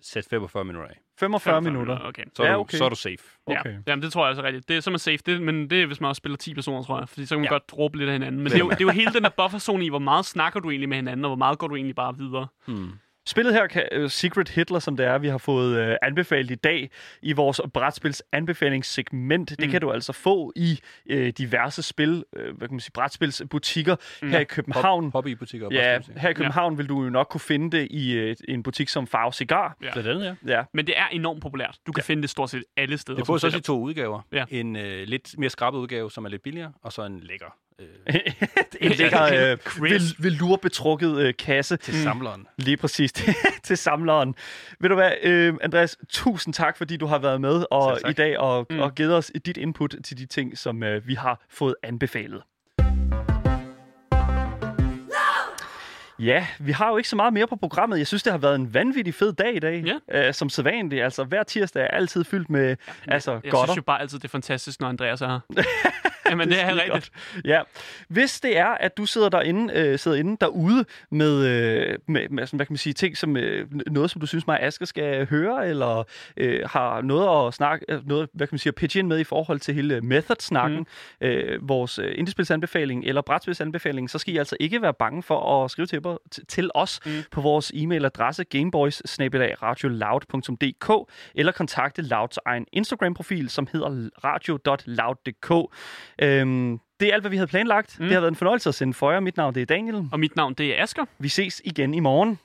sæt femogfyrre minutter af. femogfyrre, femogfyrre minutter? Okay. Så, er ja, okay. Du, så er du safe. Okay. Ja. Jamen, det tror jeg altså rigtigt. Det er, så er man safe, det, men det er, hvis man også spiller ti personer, tror jeg. Fordi så kan man ja. godt droppe lidt af hinanden. Men det er, jo, det er jo hele den der bufferzone i, hvor meget snakker du egentlig med hinanden, og hvor meget går du egentlig bare videre. Hmm. Spillet her, kan, uh, Secret Hitler, som det er, vi har fået uh, anbefalet i dag i vores brætspils anbefalingssegment. Mm. Det kan du altså få i uh, diverse spil, uh, hvad kan man sige, brætspilsbutikker mm. her i København. Hop, hobbybutikker. Ja, her i København ja. Vil du jo nok kunne finde det i uh, en butik som Farve Cigar. Ja. Blandt andet, ja. ja. Men det er enormt populært. Du kan ja. Finde det stort set alle steder. Det får også i to udgaver. Ja. En uh, lidt mere skrabet udgave, som er lidt billigere, og så en lækker. Øh, en lækker øh, vel, velurbetrukket øh, kasse til samleren. Mm, lige præcis til samleren. Ved du hvad, øh, Andreas, tusind tak fordi du har været med og i dag og, mm. og givet os dit input til de ting som øh, vi har fået anbefalet. Ja, vi har jo ikke så meget mere på programmet. Jeg synes, det har været en vanvittig fed dag i dag, yeah. uh, som sædvanligt. Altså, hver tirsdag er altid fyldt med ja, altså, jeg, jeg godter. Jeg synes jo bare altid, det er fantastisk, når Andreas er her. Jamen, det, det er helt rigtigt. Ja. Hvis det er, at du sidder derinde, øh, sidder inde derude med, øh, med, med sådan, hvad kan man sige, ting som øh, noget, som du synes, mig og Asker skal høre, eller øh, har noget at snakke, noget, hvad kan man sige, at pitche ind med i forhold til hele Method-snakken, mm. øh, vores indiespilsanbefaling eller brætspilsanbefaling, så skal I altså ikke være bange for at skrive til til os mm. på vores e-mailadresse gameboys snabel-a radio loud punktum d k eller kontakte Louds egen Instagram-profil, som hedder radio punktum loud punktum d k. Øhm, det er alt, hvad vi havde planlagt. Mm. Det har været en fornøjelse at sende for jer. Mit navn det er Daniel. Og mit navn det er Asger. Vi ses igen i morgen.